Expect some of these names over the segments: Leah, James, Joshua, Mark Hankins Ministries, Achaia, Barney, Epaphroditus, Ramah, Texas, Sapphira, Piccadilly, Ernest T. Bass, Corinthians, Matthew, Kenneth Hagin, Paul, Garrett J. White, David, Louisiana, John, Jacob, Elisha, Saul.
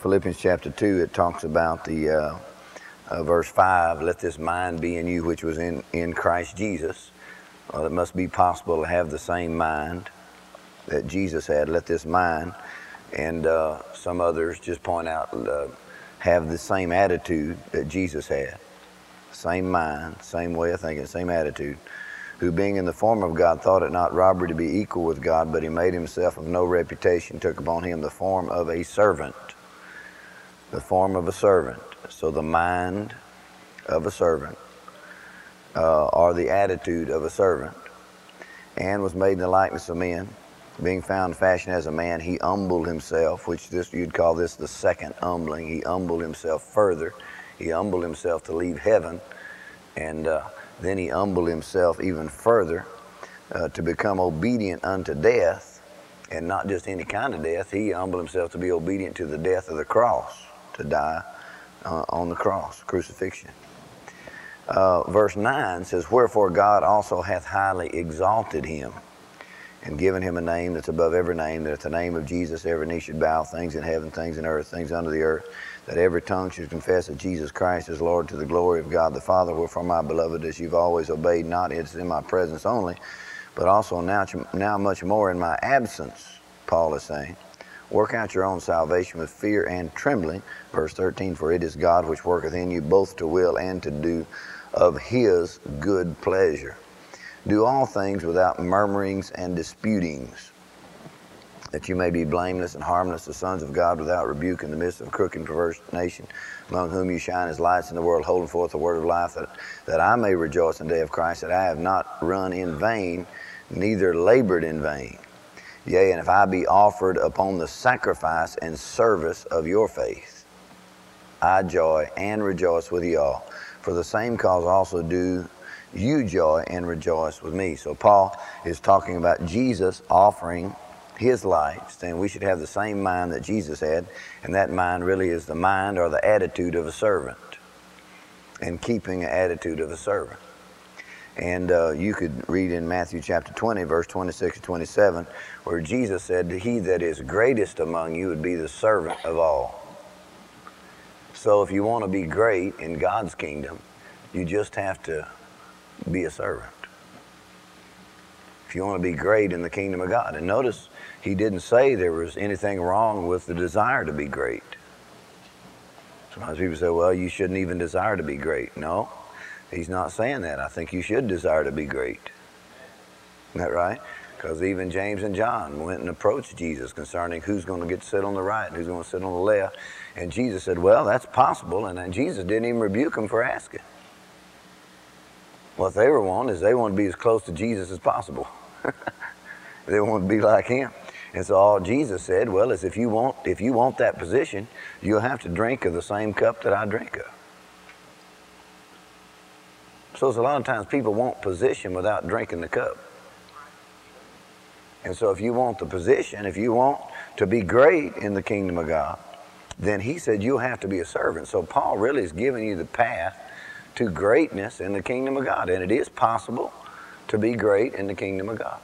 Philippians chapter 2, it talks about the verse 5, let this mind be in you which was in Christ Jesus. Well, it must be possible to have the same mind that Jesus had, let this mind, and some others just point out, have the same attitude that Jesus had. Same mind, same way of thinking, same attitude. Who being in the form of God thought it not robbery to be equal with God, but he made himself of no reputation, took upon him the form of a servant. The form of a servant. So the mind of a servant, or the attitude of a servant, and was made in the likeness of men. Being found fashioned as a man, he humbled himself, which this you'd call this the second humbling. He humbled himself further. He humbled himself to leave heaven, and then he humbled himself even further to become obedient unto death, and not just any kind of death. He humbled himself to be obedient to the death of the cross, to die on the cross, crucifixion. Verse 9 says, wherefore God also hath highly exalted him, and given him a name that's above every name, that at the name of Jesus every knee should bow, things in heaven, things in earth, things under the earth, that every tongue should confess that Jesus Christ is Lord, to the glory of God the Father. Wherefore, my beloved, as you've always obeyed, not as in my presence only, but also now much more in my absence, Paul is saying, work out your own salvation with fear and trembling. Verse 13, for it is God which worketh in you both to will and to do of his good pleasure. Do all things without murmurings and disputings, that you may be blameless and harmless, the sons of God without rebuke, in the midst of a crooked and perverse nation, among whom you shine as lights in the world, holding forth the word of life, that I may rejoice in the day of Christ, that I have not run in vain, neither labored in vain. Yea, and if I be offered upon the sacrifice and service of your faith, I joy and rejoice with you all. For the same cause also do you joy and rejoice with me. So Paul is talking about Jesus offering his life, saying we should have the same mind that Jesus had, and that mind really is the mind or the attitude of a servant, and keeping an attitude of a servant. And you could read in Matthew chapter 20, verse 26 to 27, where Jesus said, he that is greatest among you would be the servant of all. So if you want to be great in God's kingdom, you just have to be a servant. If you want to be great in the kingdom of God. And notice, he didn't say there was anything wrong with the desire to be great. Sometimes people say, well, you shouldn't even desire to be great. No, he's not saying that. I think you should desire to be great. Isn't that right? Because even James and John went and approached Jesus concerning who's going to get to sit on the right and who's going to sit on the left. And Jesus said, well, that's possible. And then Jesus didn't even rebuke them for asking. What they were wanting is they want to be as close to Jesus as possible. They want to be like him. And so all Jesus said, well, is if you want that position, you'll have to drink of the same cup that I drink of. So it's a lot of times people want position without drinking the cup. And so if you want the position, if you want to be great in the kingdom of God, then he said you'll have to be a servant. So Paul really is giving you the path to greatness in the kingdom of God. And it is possible to be great in the kingdom of God.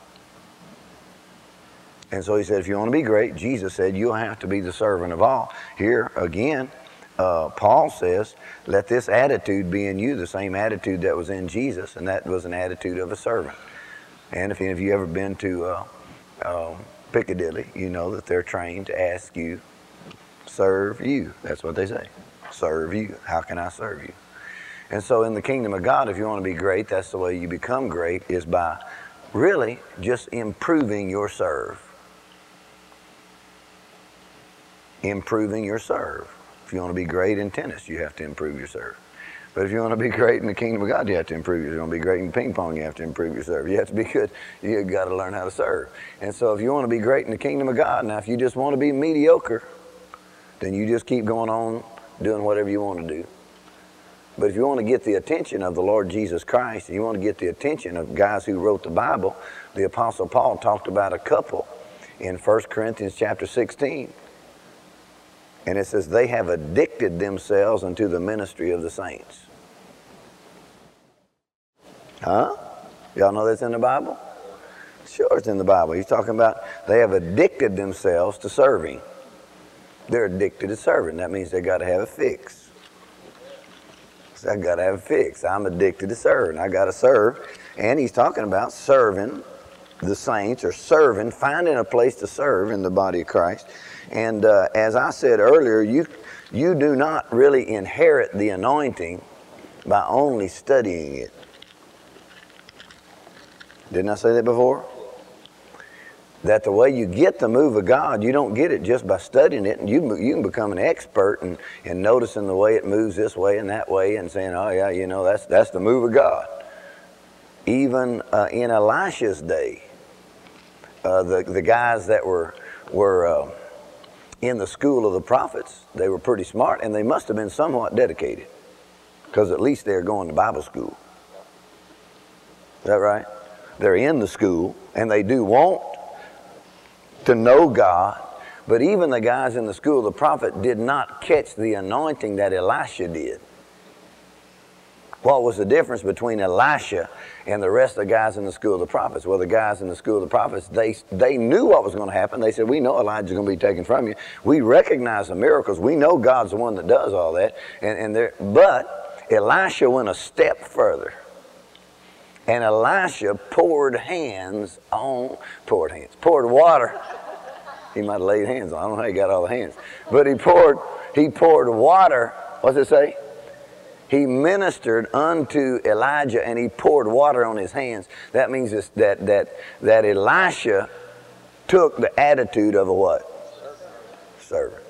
And so he said, if you want to be great, Jesus said, you'll have to be the servant of all. Here again, Paul says, let this attitude be in you, the same attitude that was in Jesus, and that was an attitude of a servant. And if any of you ever been to Piccadilly, you know that they're trained to ask you, serve you. That's what they say, serve you. How can I serve you? And so in the kingdom of God, if you want to be great, that's the way you become great, is by really just improving your serve. Improving your serve. If you want to be great in tennis, you have to improve your serve. But if you want to be great in the kingdom of God, you have to improve your serve. If you want to be great in ping pong, you have to improve your serve. You have to be good. You've got to learn how to serve. And so if you want to be great in the kingdom of God, now if you just want to be mediocre, then you just keep going on doing whatever you want to do. But if you want to get the attention of the Lord Jesus Christ, and you want to get the attention of guys who wrote the Bible, the Apostle Paul talked about a couple in 1 Corinthians chapter 16. And it says, they have addicted themselves unto the ministry of the saints. Huh? Y'all know that's in the Bible? Sure, it's in the Bible. He's talking about they have addicted themselves to serving. They're addicted to serving. That means they got to have a fix. So I got to have a fix. I'm addicted to serving. I got to serve. And he's talking about serving the saints, or serving, finding a place to serve in the body of Christ. And as I said earlier, you do not really inherit the anointing by only studying it. Didn't I say that before? That the way you get the move of God, you don't get it just by studying it, and you can become an expert and noticing the way it moves this way and that way and saying, oh yeah, you know, that's the move of God. Even in Elisha's day, the guys that were in the school of the prophets, they were pretty smart, and they must have been somewhat dedicated, because at least they're going to Bible school. Is that right? They're in the school, and they do want to know God, but even the guys in the school of the prophet did not catch the anointing that Elisha did. What was the difference between Elisha and the rest of the guys in the school of the prophets? Well, the guys in the school of the prophets, they knew what was going to happen. They said, we know Elijah's going to be taken from you. We recognize the miracles. We know God's the one that does all that. But Elisha went a step further. And Elisha poured water. He might have laid hands on. I don't know how he got all the hands. But he poured water. What's it say? He ministered unto Elijah, and he poured water on his hands. That means that Elisha took the attitude of a what? Servant.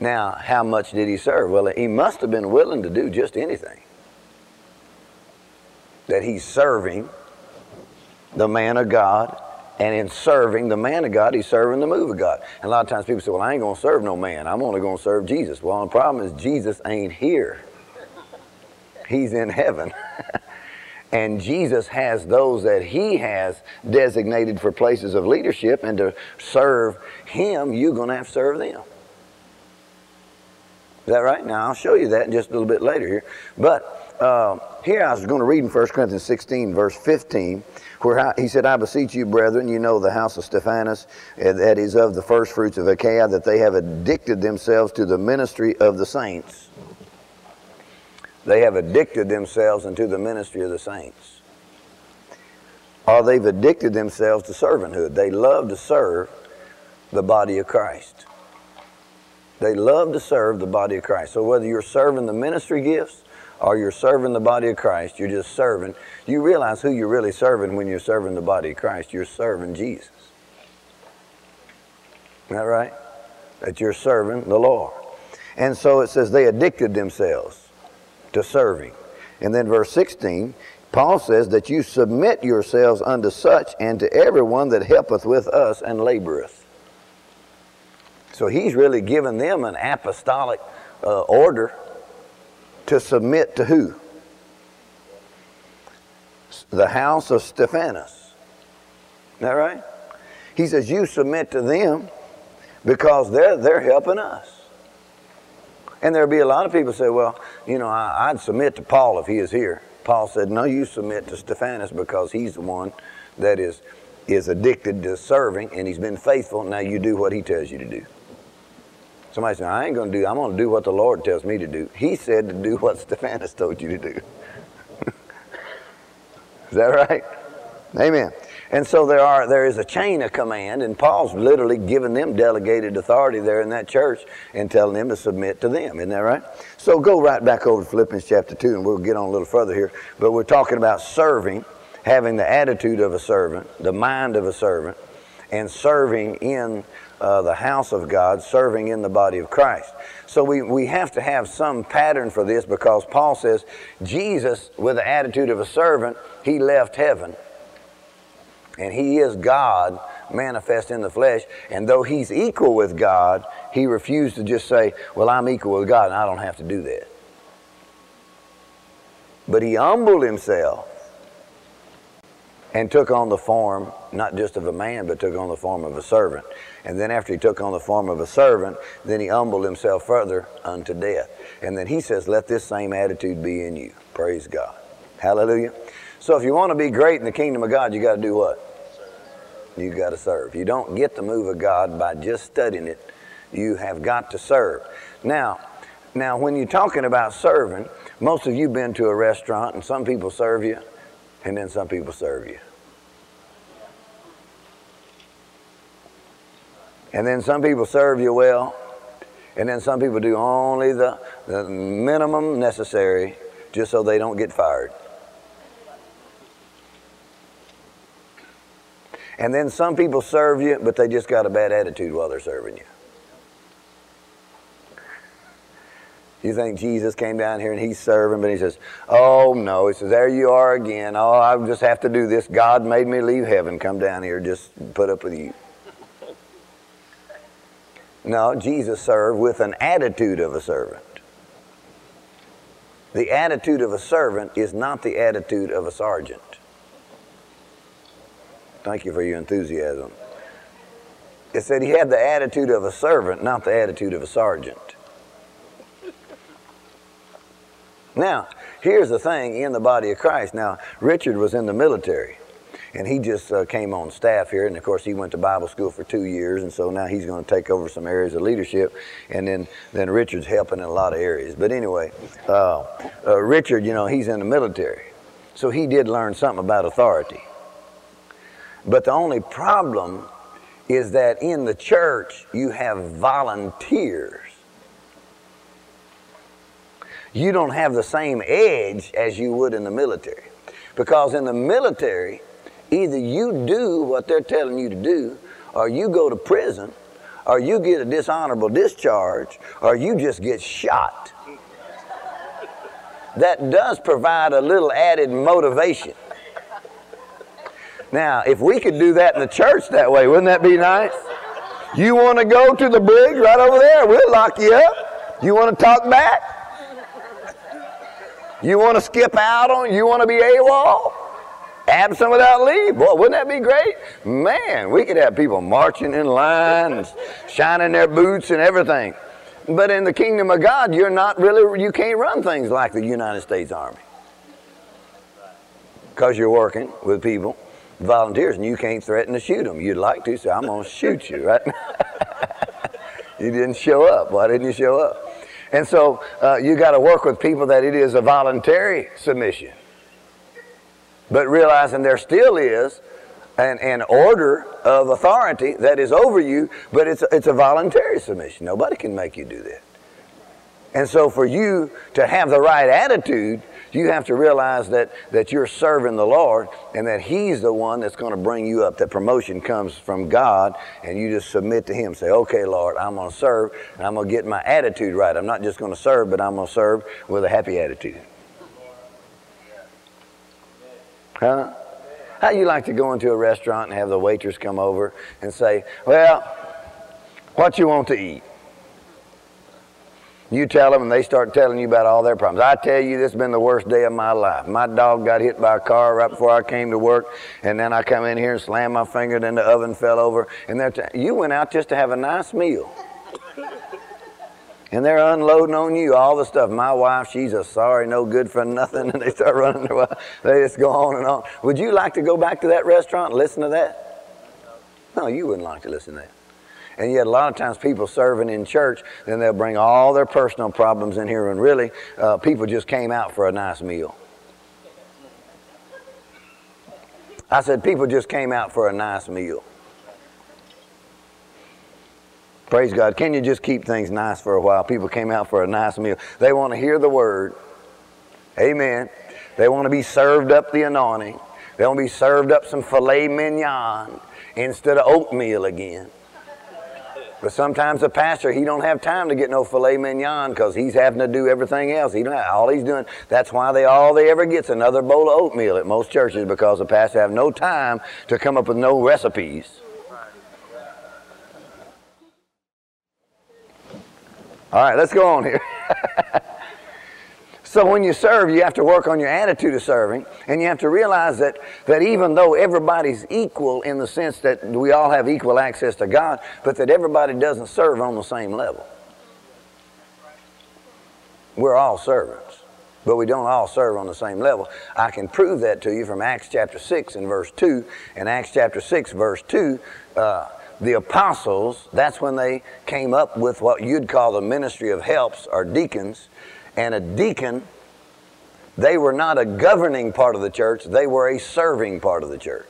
Now, how much did he serve? Well, he must have been willing to do just anything. That he's serving the man of God, and in serving the man of God, he's serving the move of God. And a lot of times people say, well, I ain't going to serve no man. I'm only going to serve Jesus. Well, the problem is Jesus ain't here. He's in heaven. And Jesus has those that he has designated for places of leadership, and to serve him, you're going to have to serve them. Is that right? Now, I'll show you that just a little bit later here. But here I was going to read in 1 Corinthians 16, verse 15, where he said, I beseech you, brethren, you know the house of Stephanas, that is of the first fruits of Achaia, that they have addicted themselves to the ministry of the saints. They have addicted themselves unto the ministry of the saints. Or they've addicted themselves to servanthood. They love to serve the body of Christ. They love to serve the body of Christ. So whether you're serving the ministry gifts or you're serving the body of Christ, you're just serving. You realize who you're really serving when you're serving the body of Christ. You're serving Jesus. Isn't that right? That you're serving the Lord. And so it says they addicted themselves to serving. And then verse 16, Paul says that you submit yourselves unto such and to everyone that helpeth with us and laboreth. So he's really given them an apostolic order to submit to who? The house of Stephanas. Is that right? He says, you submit to them because they're helping us. And there'll be a lot of people say, well, you know, I'd submit to Paul if he is here. Paul said, no, you submit to Stephanas because he's the one that is addicted to serving, and he's been faithful. Now you do what he tells you to do. Somebody said, I ain't going to do, I'm going to do what the Lord tells me to do. He said to do what Stephanas told you to do. Is that right? Amen. And so there is a chain of command, and Paul's literally giving them delegated authority there in that church and telling them to submit to them. Isn't that right? So go right back over to Philippians chapter 2, and we'll get on a little further here. But we're talking about serving, having the attitude of a servant, the mind of a servant, and serving in the house of God, serving in the body of Christ. So we have to have some pattern for this, because Paul says Jesus, with the attitude of a servant, he left heaven. And he is God manifest in the flesh. And though he's equal with God, he refused to just say, well, I'm equal with God and I don't have to do that. But he humbled himself and took on the form, not just of a man, but took on the form of a servant. And then after he took on the form of a servant, then he humbled himself further unto death. And then he says, let this same attitude be in you. Praise God. Hallelujah. So if you want to be great in the kingdom of God, you got to do what? You got to serve. You don't get the move of God by just studying it. You have got to serve. Now, when you're talking about serving, most of you have been to a restaurant and some people serve you and then some people serve you. And then some people serve you well, and then some people do only the minimum necessary just so they don't get fired. And then some people serve you, but they just got a bad attitude while they're serving you. You think Jesus came down here and he's serving, but he says, oh no, he says, there you are again. Oh, I just have to do this. God made me leave heaven, come down here, just put up with you. No, Jesus served with an attitude of a servant. The attitude of a servant is not the attitude of a sergeant. Thank you for your enthusiasm. It said he had the attitude of a servant, not the attitude of a sergeant. Now, here's the thing in the body of Christ. Now, Richard was in the military, and he just came on staff here, and of course he went to Bible school for 2 years, and so now he's going to take over some areas of leadership, and then Richard's helping in a lot of areas. But anyway, Richard, you know, he's in the military, so he did learn something about authority. But the only problem is that in the church you have volunteers. You don't have the same edge as you would in the military. Because in the military, either you do what they're telling you to do, or you go to prison, or you get a dishonorable discharge, or you just get shot. That does provide a little added motivation. Now, if we could do that in the church that way, wouldn't that be nice? You want to go to the brig right over there? We'll lock you up. You want to talk back? You want to skip out on? You want to be AWOL? Absent without leave? Boy, wouldn't that be great? Man, we could have people marching in line and shining their boots and everything. But in the kingdom of God, you're not really, you can't run things like the United States Army. Because you're working with people, volunteers, and you can't threaten to shoot them. You'd like to, so I'm going to shoot you right now. You didn't show up. Why didn't you show up? And so you got to work with people that it is a voluntary submission. But realizing there still is an order of authority that is over you, but it's a voluntary submission. Nobody can make you do that. And so for you to have the right attitude, you have to realize that you're serving the Lord and that he's the one that's going to bring you up. That promotion comes from God, and you just submit to him. Say, okay, Lord, I'm going to serve, and I'm going to get my attitude right. I'm not just going to serve, but I'm going to serve with a happy attitude. Huh? How you like to go into a restaurant and have the waitress come over and say, well, what you want to eat? You tell them and they start telling you about all their problems. I tell you, this has been the worst day of my life. My dog got hit by a car right before I came to work, and then I come in here and slammed my finger, then the oven fell over. And you went out just to have a nice meal. And they're unloading on you all the stuff. My wife, she's a sorry, no good for nothing. And they start running their wife. They just go on and on. Would you like to go back to that restaurant and listen to that? No, you wouldn't like to listen to that. And yet a lot of times people serving in church, then they'll bring all their personal problems in here, and really people just came out for a nice meal. I said people just came out for a nice meal. Praise God. Can you just keep things nice for a while? People came out for a nice meal. They want to hear the word. Amen. They want to be served up the anointing. They want to be served up some filet mignon instead of oatmeal again. But sometimes the pastor, he don't have time to get no filet mignon because he's having to do everything else. All he's doing, that's why all they ever get is another bowl of oatmeal at most churches, because the pastor have no time to come up with no recipes. All right, let's go on here. So when you serve, you have to work on your attitude of serving, and you have to realize that even though everybody's equal in the sense that we all have equal access to God, but that everybody doesn't serve on the same level. We're all servants, but we don't all serve on the same level. I can prove that to you from Acts chapter 6 and verse 2. In Acts chapter 6 verse 2, the apostles, that's when they came up with what you'd call the ministry of helps or deacons. And a deacon, they were not a governing part of the church, they were a serving part of the church.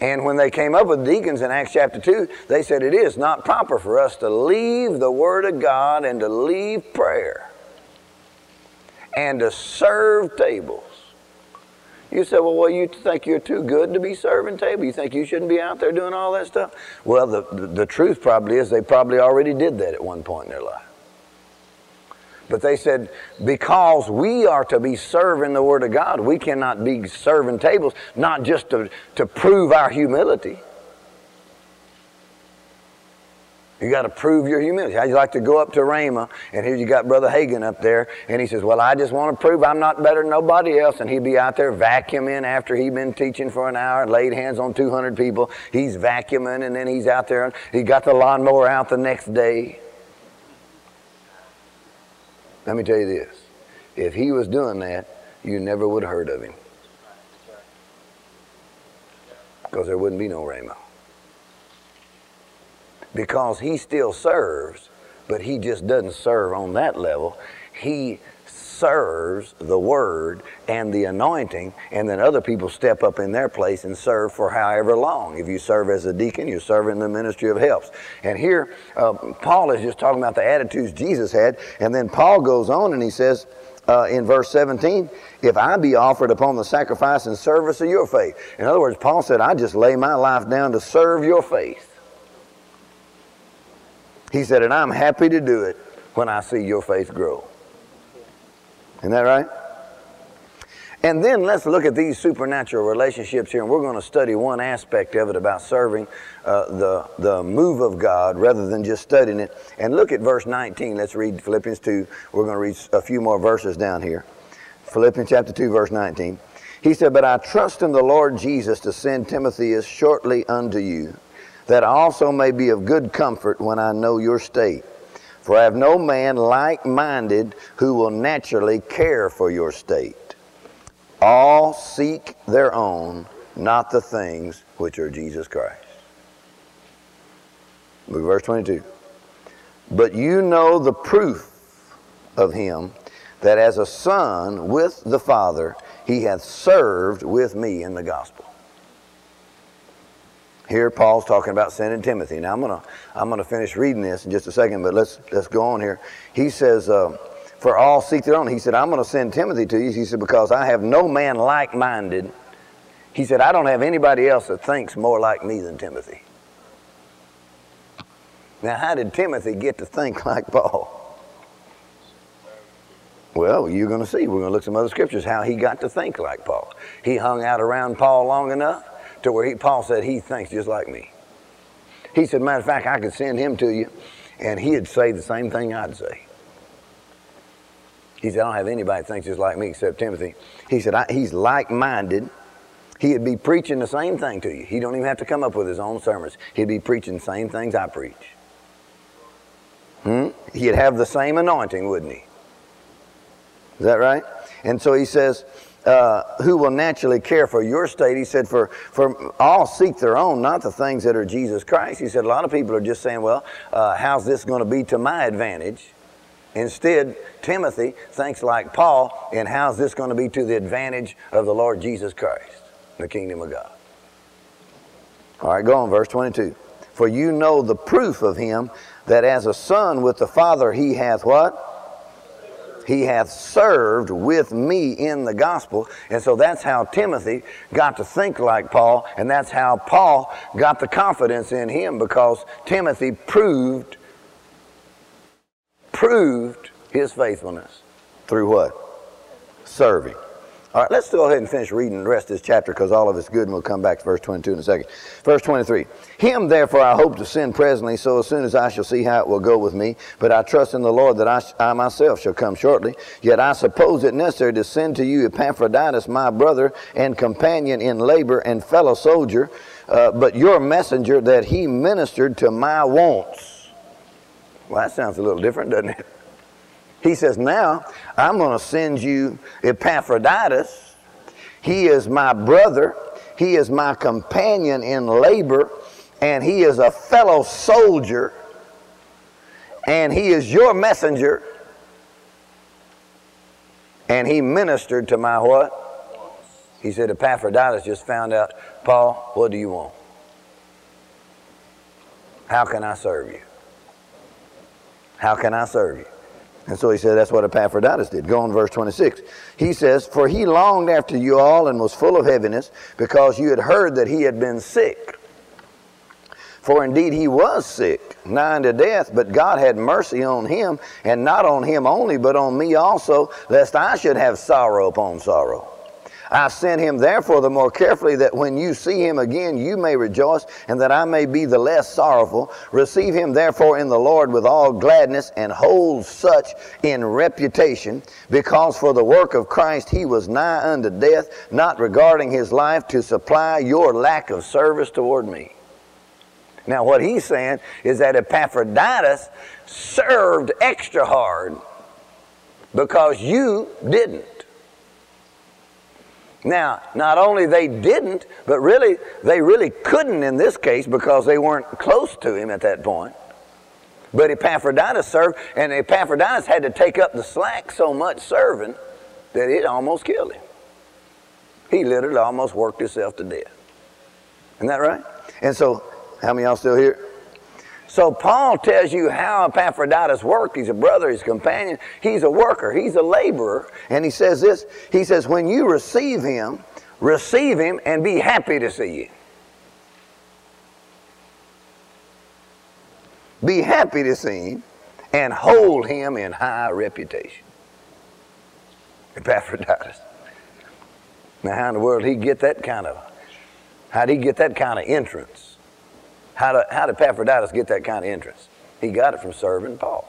And when they came up with deacons in Acts chapter 2, they said it is not proper for us to leave the Word of God and to leave prayer and to serve tables. You say, well, you think you're too good to be serving tables? You think you shouldn't be out there doing all that stuff? Well, the truth probably is they probably already did that at one point in their life. But they said, because we are to be serving the Word of God, we cannot be serving tables, not just to prove our humility. You got to prove your humility. How'd you like to go up to Ramah, and here you got Brother Hagin up there, and he says, well, I just want to prove I'm not better than nobody else, and he'd be out there vacuuming after he'd been teaching for an hour, laid hands on 200 people. He's vacuuming, and then he's out there, and he got the lawnmower out the next day. Let me tell you this. If he was doing that, you never would have heard of him. Because there wouldn't be no Ramah. Because he still serves, but he just doesn't serve on that level. He serves the Word and the anointing, and then other people step up in their place and serve for however long. If you serve as a deacon, you're serving the ministry of helps. And here, Paul is just talking about the attitudes Jesus had, and then Paul goes on and he says, in verse 17, if I be offered upon the sacrifice and service of your faith. In other words, Paul said, I just lay my life down to serve your faith. He said, and I'm happy to do it when I see your faith grow. Isn't that right? And then let's look at these supernatural relationships here, and we're going to study one aspect of it about serving the move of God rather than just studying it. And look at verse 19. Let's read Philippians 2. We're going to read a few more verses down here. Philippians chapter 2, verse 19. He said, but I trust in the Lord Jesus to send Timothy as shortly unto you, that I also may be of good comfort when I know your state. For I have no man like-minded who will naturally care for your state. All seek their own, not the things which are Jesus Christ. Look at verse 22. But you know the proof of him, that as a son with the Father, he hath served with me in the gospel. Here Paul's talking about sending Timothy. Now I'm gonna finish reading this in just a second, but let's go on here. He says, for all seek their own. He said, I'm gonna send Timothy to you. He said, because I have no man like-minded. He said, I don't have anybody else that thinks more like me than Timothy. Now, how did Timothy get to think like Paul? Well, you're gonna see. We're gonna look at some other scriptures how he got to think like Paul. He hung out around Paul long enough to where Paul said, he thinks just like me. He said, matter of fact, I could send him to you, and he'd say the same thing I'd say. He said, I don't have anybody that thinks just like me except Timothy. He said, he's like-minded. He'd be preaching the same thing to you. He don't even have to come up with his own sermons. He'd be preaching the same things I preach. He'd have the same anointing, wouldn't he? Is that right? And so he says, who will naturally care for your state. He said, for all seek their own, not the things that are Jesus Christ. He said, a lot of people are just saying, well, how's this going to be to my advantage? Instead, Timothy thinks like Paul, and how's this going to be to the advantage of the Lord Jesus Christ, the kingdom of God? All right, go on, verse 22. For you know the proof of him, that as a son with the Father he hath what? He hath served with me in the gospel. And so that's how Timothy got to think like Paul, and that's how Paul got the confidence in him, because Timothy proved his faithfulness through what? Serving. All right, let's go ahead and finish reading the rest of this chapter, because all of it's good, and we'll come back to verse 22 in a second. Verse 23, him therefore I hope to send presently, so as soon as I shall see how it will go with me. But I trust in the Lord that I myself shall come shortly. Yet I suppose it necessary to send to you Epaphroditus, my brother and companion in labor and fellow soldier, but your messenger, that he ministered to my wants. Well, that sounds a little different, doesn't it? He says, now I'm going to send you Epaphroditus. He is my brother. He is my companion in labor and he is a fellow soldier, and he is your messenger, and he ministered to my what? He said, Epaphroditus just found out, Paul, what do you want? How can I serve you? How can I serve you? And so he said, that's what Epaphroditus did. Go on verse 26. He says, for he longed after you all and was full of heaviness because you had heard that he had been sick. For indeed he was sick, nigh unto death, but God had mercy on him, and not on him only, but on me also, lest I should have sorrow upon sorrow. I sent him therefore the more carefully, that when you see him again you may rejoice, and that I may be the less sorrowful. Receive him therefore in the Lord with all gladness, and hold such in reputation, because for the work of Christ he was nigh unto death, not regarding his life, to supply your lack of service toward me. Now what he's saying is that Epaphroditus served extra hard because you didn't. Now, not only they didn't, but really, they really couldn't in this case because they weren't close to him at that point. But Epaphroditus served, and Epaphroditus had to take up the slack so much serving that it almost killed him. He literally almost worked himself to death. Isn't that right? And so, how many of y'all still here? So Paul tells you how Epaphroditus worked. He's a brother, he's a companion, he's a worker, he's a laborer. And he says this, he says, when you receive him and be happy to see you. Be happy to see him and hold him in high reputation. Epaphroditus. Now how in the world did he get that kind of, how did he get that kind of entrance? How did Epaphroditus get that kind of interest? He got it from serving Paul.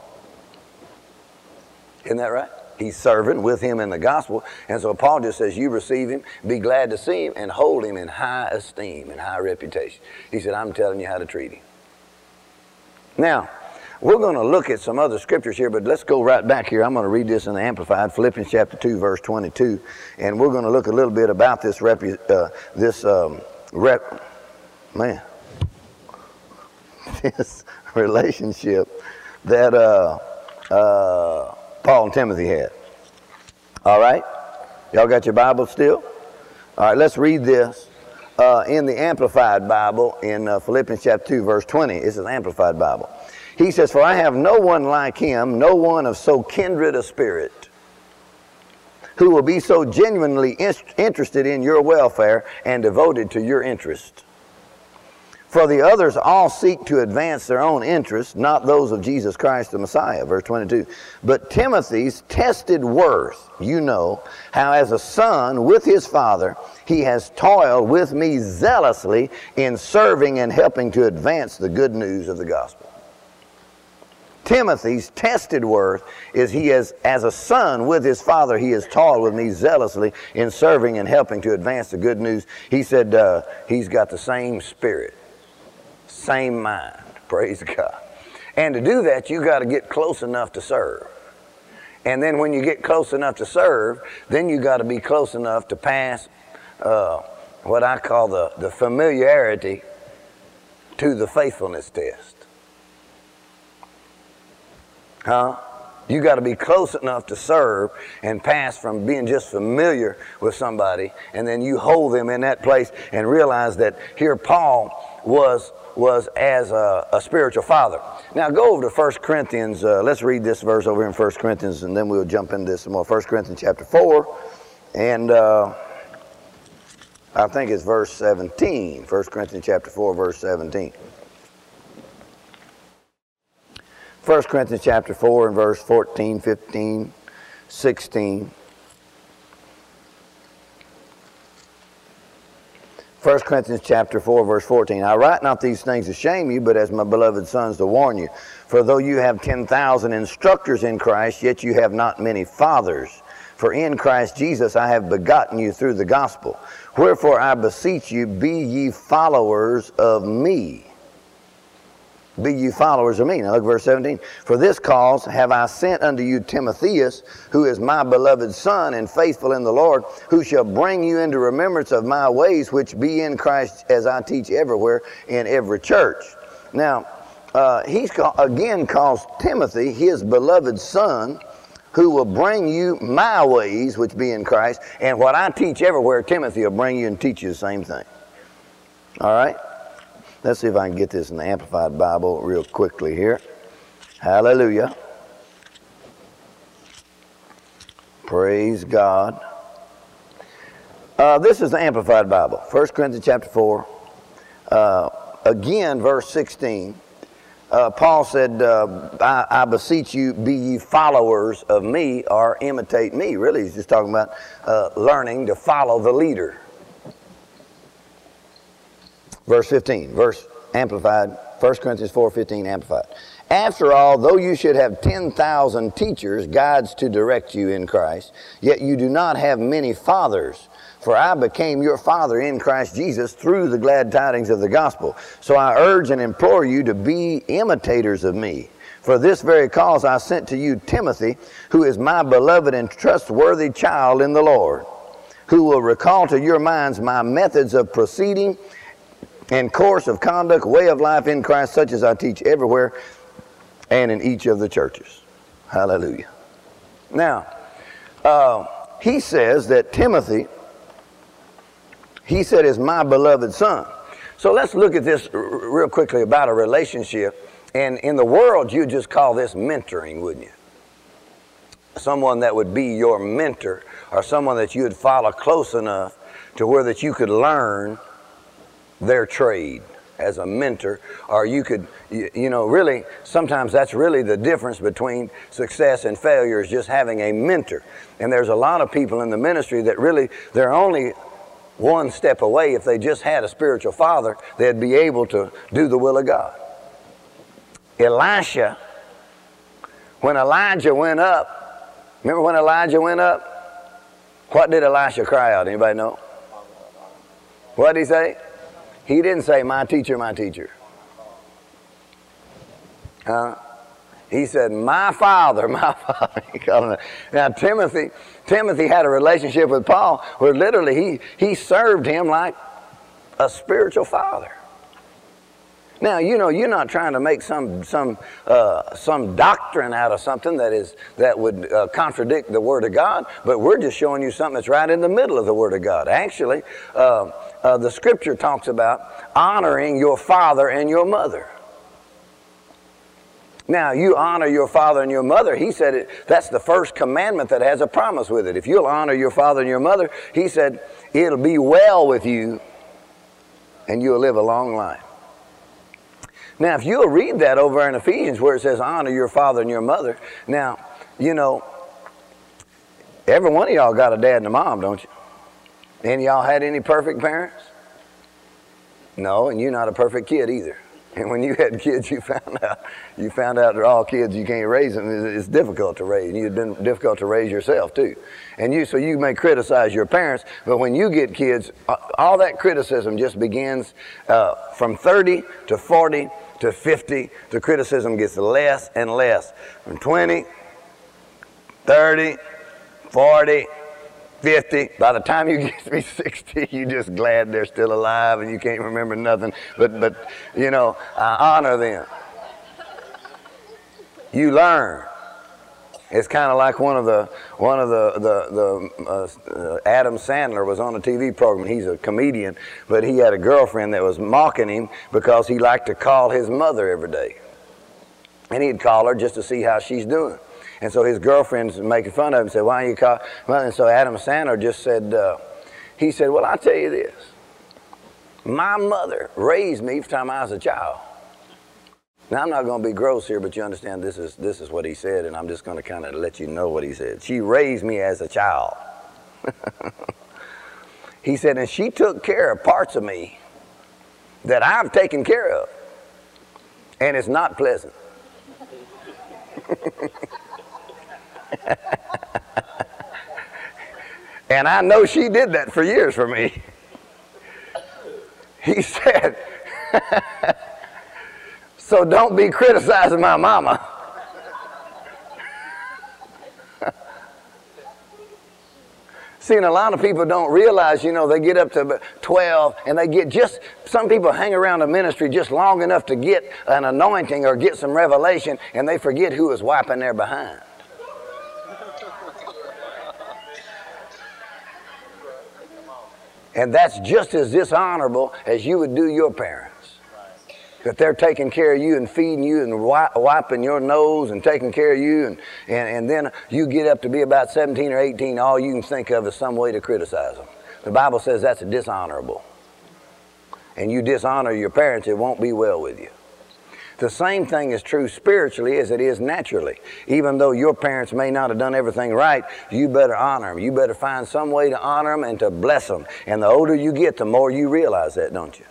Isn't that right? He's serving with him in the gospel. And so Paul just says, you receive him, be glad to see him, and hold him in high esteem and high reputation. He said, I'm telling you how to treat him. Now, we're going to look at some other scriptures here, but let's go right back here. I'm going to read this in the Amplified, Philippians chapter 2, verse 22. And we're going to look a little bit about this relationship that Paul and Timothy had. All right? Y'all got your Bible still? All right, let's read this in the Amplified Bible in Philippians chapter 2, verse 20. This is an Amplified Bible. He says, for I have no one like him, no one of so kindred a spirit, who will be so genuinely interested in your welfare and devoted to your interest. For the others all seek to advance their own interests, not those of Jesus Christ the Messiah. Verse 22. But Timothy's tested worth, you know, how as a son with his father, he has toiled with me zealously in serving and helping to advance the good news of the gospel. Timothy's tested worth is he has, as a son with his father, he has toiled with me zealously in serving and helping to advance the good news. He said he's got the same spirit. Same mind, praise God. And to do that, you got to get close enough to serve. And then when you get close enough to serve, then you got to be close enough to pass what I call the familiarity to the faithfulness test. Huh? You got to be close enough to serve and pass from being just familiar with somebody, and then you hold them in that place and realize that here Paul was as a spiritual father. Now go over to 1 Corinthians. Let's read this verse over in 1 Corinthians, and then we'll jump into some more. 1 Corinthians chapter 4, and I think it's verse 17. 1 Corinthians chapter 4, verse 17. 1 Corinthians chapter 4 and verse 14, 15, 16. 1 Corinthians chapter 4, verse 14. I write not these things to shame you, but as my beloved sons to warn you. For though you have 10,000 instructors in Christ, yet you have not many fathers. For in Christ Jesus I have begotten you through the gospel. Wherefore I beseech you, be ye followers of me. be you followers of me. Now look at verse 17. For this cause have I sent unto you Timotheus, who is my beloved son and faithful in the Lord, who shall bring you into remembrance of my ways, which be in Christ as I teach everywhere in every church. Now, he's again calls Timothy his beloved son, who will bring you my ways, which be in Christ, and what I teach everywhere, Timothy will bring you and teach you the same thing. All right? Let's see if I can get this in the Amplified Bible real quickly here. Hallelujah. Praise God. This is the Amplified Bible. 1 Corinthians chapter 4. Again, verse 16. Paul said, I beseech you, be ye followers of me, or imitate me. Really, he's just talking about learning to follow the leader. Verse 15, verse Amplified, 1 Corinthians 4:15 Amplified. After all, though you should have 10,000 teachers, guides to direct you in Christ, yet you do not have many fathers. For I became your father in Christ Jesus through the glad tidings of the gospel. So I urge and implore you to be imitators of me. For this very cause I sent to you Timothy, who is my beloved and trustworthy child in the Lord, who will recall to your minds my methods of proceeding and course of conduct, way of life in Christ, such as I teach everywhere and in each of the churches. Hallelujah. Now, he says that Timothy, he said, is my beloved son. So let's look at this real quickly about a relationship. And in the world, you just call this mentoring, wouldn't you? Someone that would be your mentor, or someone that you would follow close enough to where that you could learn their trade as a mentor, or you could, you know, really, sometimes that's really the difference between success and failure, is just having a mentor. And there's a lot of people in the ministry that really, they're only one step away. If they just had a spiritual father, they'd be able to do the will of God. Elisha, when Elijah went up, remember when Elijah went up? What did Elisha cry out? Anybody know? What did he say? He didn't say, my teacher, my teacher. He said, my father, my father. He called him. Now, Timothy had a relationship with Paul where literally he served him like a spiritual father. Now, you know, you're not trying to make some doctrine out of something that would contradict the Word of God, but we're just showing you something that's right in the middle of the Word of God. Actually, the Scripture talks about honoring your father and your mother. Now, you honor your father and your mother. He said it, that's the first commandment that has a promise with it. If you'll honor your father and your mother, he said, it'll be well with you and you'll live a long life. Now, if you'll read that over in Ephesians where it says, honor your father and your mother. Now, you know, every one of y'all got a dad and a mom, don't you? Any y'all had any perfect parents? No, and you're not a perfect kid either. And when you had kids, you found out they're all kids, you can't raise them. It's difficult to raise, and you've been difficult to raise yourself too. And so you may criticize your parents, but when you get kids, all that criticism just begins from 30 to 40 to 50. The criticism gets less and less. From 20, 30, 40, 50, by the time you get to be 60, you're just glad they're still alive and you can't remember nothing. But you know, I honor them. You learn. It's kind of like one of the Adam Sandler was on a TV program. He's a comedian, but he had a girlfriend that was mocking him because he liked to call his mother every day. And he'd call her just to see how she's doing. And so his girlfriend's making fun of him and said, why don't you call? And so Adam Sandler just said, he said, well, I'll tell you this. My mother raised me from the time I was a child. Now, I'm not going to be gross here, but you understand this is what he said, and I'm just going to kind of let you know what he said. She raised me as a child. He said, and she took care of parts of me that I've taken care of, and it's not pleasant. And I know she did that for years for me. He said, So don't be criticizing my mama. See, and a lot of people don't realize, you know, they get up to 12 and they get just, some people hang around a ministry just long enough to get an anointing or get some revelation, and they forget who is wiping their behind. And that's just as dishonorable as you would do your parents. That they're taking care of you and feeding you and wiping your nose and taking care of you. And then you get up to be about 17 or 18, all you can think of is some way to criticize them. The Bible says that's dishonorable. And you dishonor your parents, it won't be well with you. The same thing is true spiritually as it is naturally. Even though your parents may not have done everything right, you better honor them. You better find some way to honor them and to bless them. And the older you get, the more you realize that, don't you?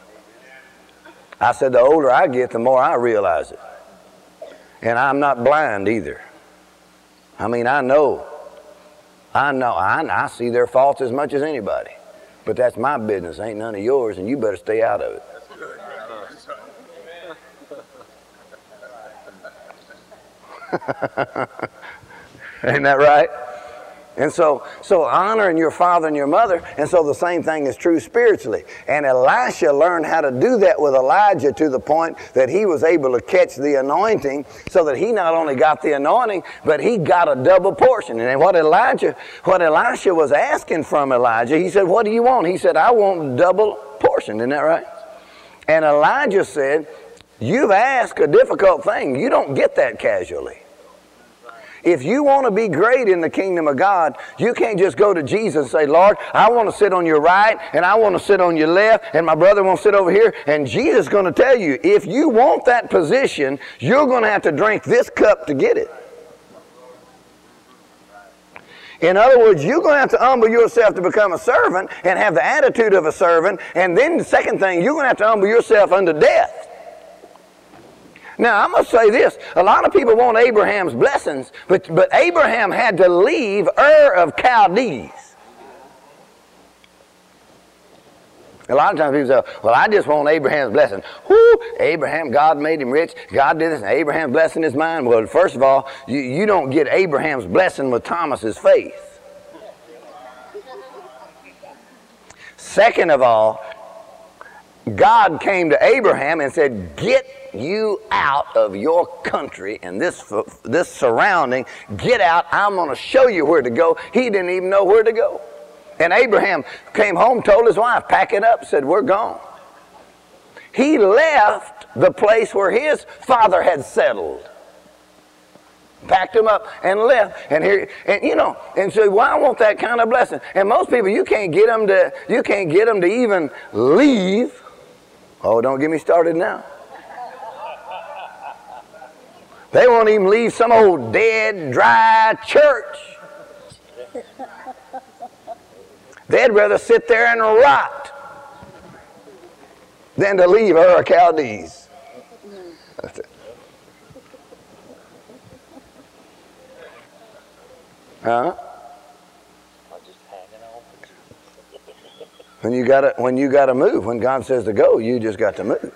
I said the older I get, the more I realize it. And I'm not blind either. I mean, I see their faults as much as anybody. But that's my business, ain't none of yours, and you better stay out of it. Ain't that right? And so honoring your father and your mother, and so the same thing is true spiritually. And Elisha learned how to do that with Elijah to the point that he was able to catch the anointing, so that he not only got the anointing, but he got a double portion. And what Elisha was asking from Elijah, he said, "What do you want?" He said, "I want double portion." Isn't that right? And Elijah said, "You've asked a difficult thing. You don't get that casually. If you want to be great in the kingdom of God, you can't just go to Jesus and say, 'Lord, I want to sit on your right and I want to sit on your left and my brother won't sit over here.'" And Jesus is going to tell you, if you want that position, you're going to have to drink this cup to get it. In other words, you're going to have to humble yourself to become a servant and have the attitude of a servant. And then the second thing, you're going to have to humble yourself unto death. Now, I must say this. A lot of people want Abraham's blessings, but Abraham had to leave Ur of Chaldees. A lot of times people say, "Well, I just want Abraham's blessing. Whoo, Abraham, God made him rich. God did this, and Abraham's blessing is mine." Well, first of all, you don't get Abraham's blessing with Thomas's faith. Second of all, God came to Abraham and said, "Get you out of your country and this surrounding. Get out. I'm going to show you where to go." He didn't even know where to go. And Abraham came home, told his wife, "Pack it up," said, "We're gone." He left the place where his father had settled. Packed him up and left, and so why I want that kind of blessing? And most people, you can't get them to even leave. Oh, don't get me started now. They won't even leave some old dead, dry church. They'd rather sit there and rot than to leave Ur of Chaldees. Huh? When you gotta move, when God says to go, you just got to move.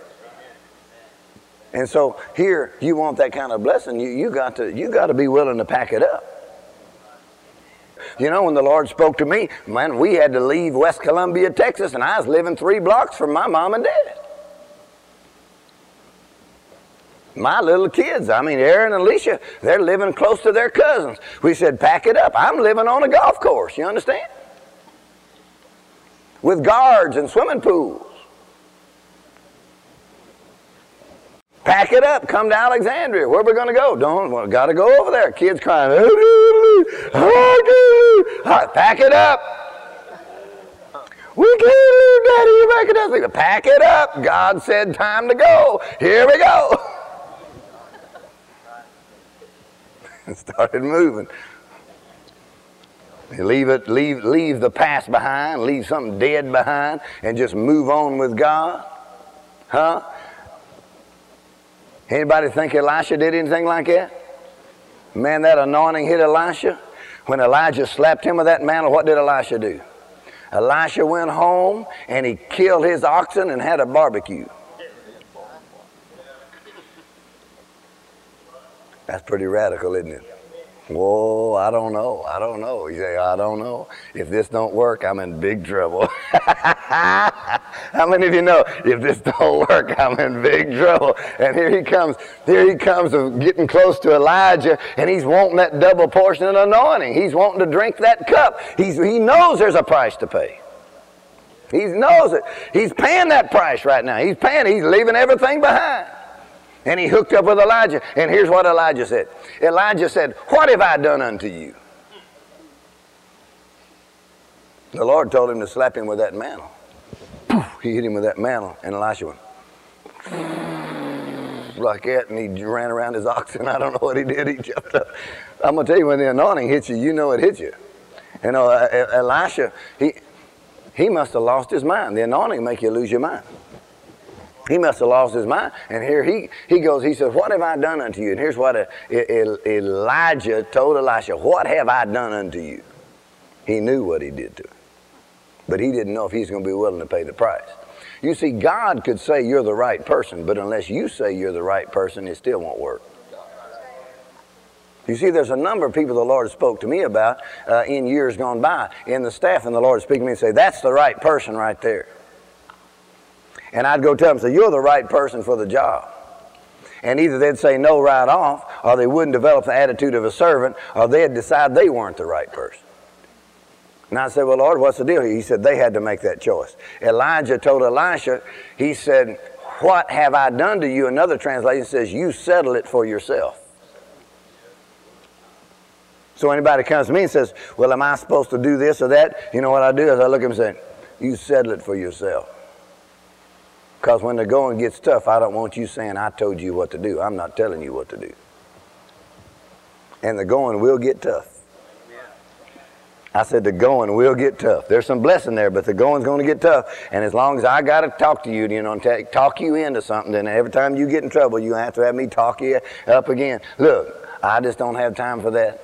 And so here, you want that kind of blessing, you got to be willing to pack it up. You know, when the Lord spoke to me, man, we had to leave West Columbia, Texas, and I was living 3 blocks from my mom and dad. My little kids, I mean, Aaron and Elisha, they're living close to their cousins. We said, "Pack it up. I'm living on a golf course," you understand? With guards and swimming pools. Pack it up. Come to Alexandria. Where are we going to go? Got to go over there. Kids crying. Pack it up. "We can't leave, Daddy. You're making us leave." Pack it up. God said, "Time to go. Here we go." Started moving. Leave the past behind, leave something dead behind, and just move on with God. Huh? Anybody think Elisha did anything like that? Man, that anointing hit Elisha. When Elijah slapped him with that mantle, what did Elisha do? Elisha went home and he killed his oxen and had a barbecue. That's pretty radical, isn't it? Whoa, I don't know. I don't know. You say, I don't know. If this don't work, I'm in big trouble. How many of you know, if this don't work, I'm in big trouble? And here he comes of getting close to Elijah, and he's wanting that double portion of anointing. He's wanting to drink that cup. He knows there's a price to pay. He knows it. He's paying that price right now. He's paying. He's leaving everything behind. And he hooked up with Elijah. And here's what Elijah said. Elijah said, "What have I done unto you?" The Lord told him to slap him with that mantle. Poof, he hit him with that mantle, and Elisha went like that, and he ran around his oxen. I don't know what he did. He jumped up. I'm going to tell you, when the anointing hits you, you know it hits you. You know, Elisha, he must have lost his mind. The anointing make you lose your mind. He must have lost his mind. And here he goes, he says, "What have I done unto you?" And here's what Elijah told Elisha, "What have I done unto you?" He knew what he did to him. But he didn't know if he's going to be willing to pay the price. You see, God could say you're the right person, but unless you say you're the right person, it still won't work. You see, there's a number of people the Lord spoke to me about in years gone by, in the staff, and the Lord speak to me and say, "That's the right person right there." And I'd go tell them, say, "You're the right person for the job." And either they'd say no right off, or they wouldn't develop the attitude of a servant, or they'd decide they weren't the right person. And I said, "Well, Lord, what's the deal here?" He said, they had to make that choice. Elijah told Elisha, he said, "What have I done to you?" Another translation says, "You settle it for yourself." So anybody comes to me and says, "Well, am I supposed to do this or that?" You know what I do is I look at him and say, "You settle it for yourself." Because when the going gets tough, I don't want you saying, "I told you what to do." I'm not telling you what to do. And the going will get tough. I said the going will get tough. There's some blessing there, but the going's going to get tough. And as long as I got to talk to you, you know, and talk you into something, then every time you get in trouble, you have to have me talk you up again. Look, I just don't have time for that.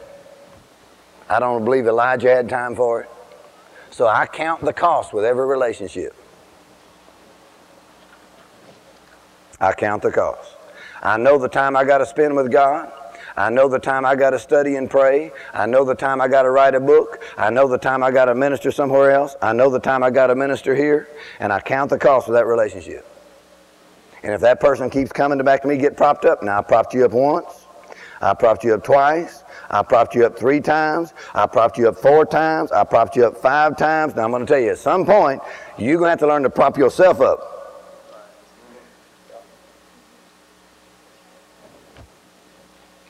I don't believe Elijah had time for it. So I count the cost with every relationship. I count the cost. I know the time I got to spend with God. I know the time I got to study and pray. I know the time I got to write a book. I know the time I got to minister somewhere else. I know the time I got to minister here. And I count the cost of that relationship. And if that person keeps coming back to me, get propped up. Now, I propped you up once. I propped you up twice. I propped you up 3 times. I propped you up 4 times. I propped you up 5 times. Now, I'm going to tell you, at some point, you're going to have to learn to prop yourself up.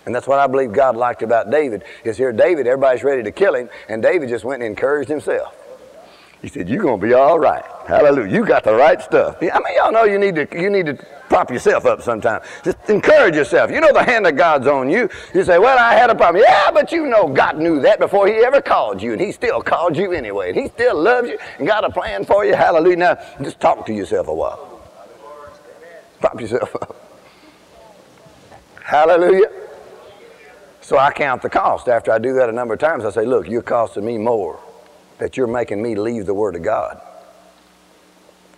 And that's what I believe God liked about David, is here David, everybody's ready to kill him, and David just went and encouraged himself. He said, "You're going to be all right. Hallelujah. You got the right stuff." I mean, y'all know you need to prop yourself up sometime. Just encourage yourself. You know the hand of God's on you. You say, "Well, I had a problem." Yeah, but you know God knew that before he ever called you, and he still called you anyway. And he still loves you and got a plan for you. Hallelujah. Now, just talk to yourself a while. Prop yourself up. Hallelujah. So I count the cost. After I do that a number of times, I say, "Look, you're costing me more, that you're making me leave the Word of God.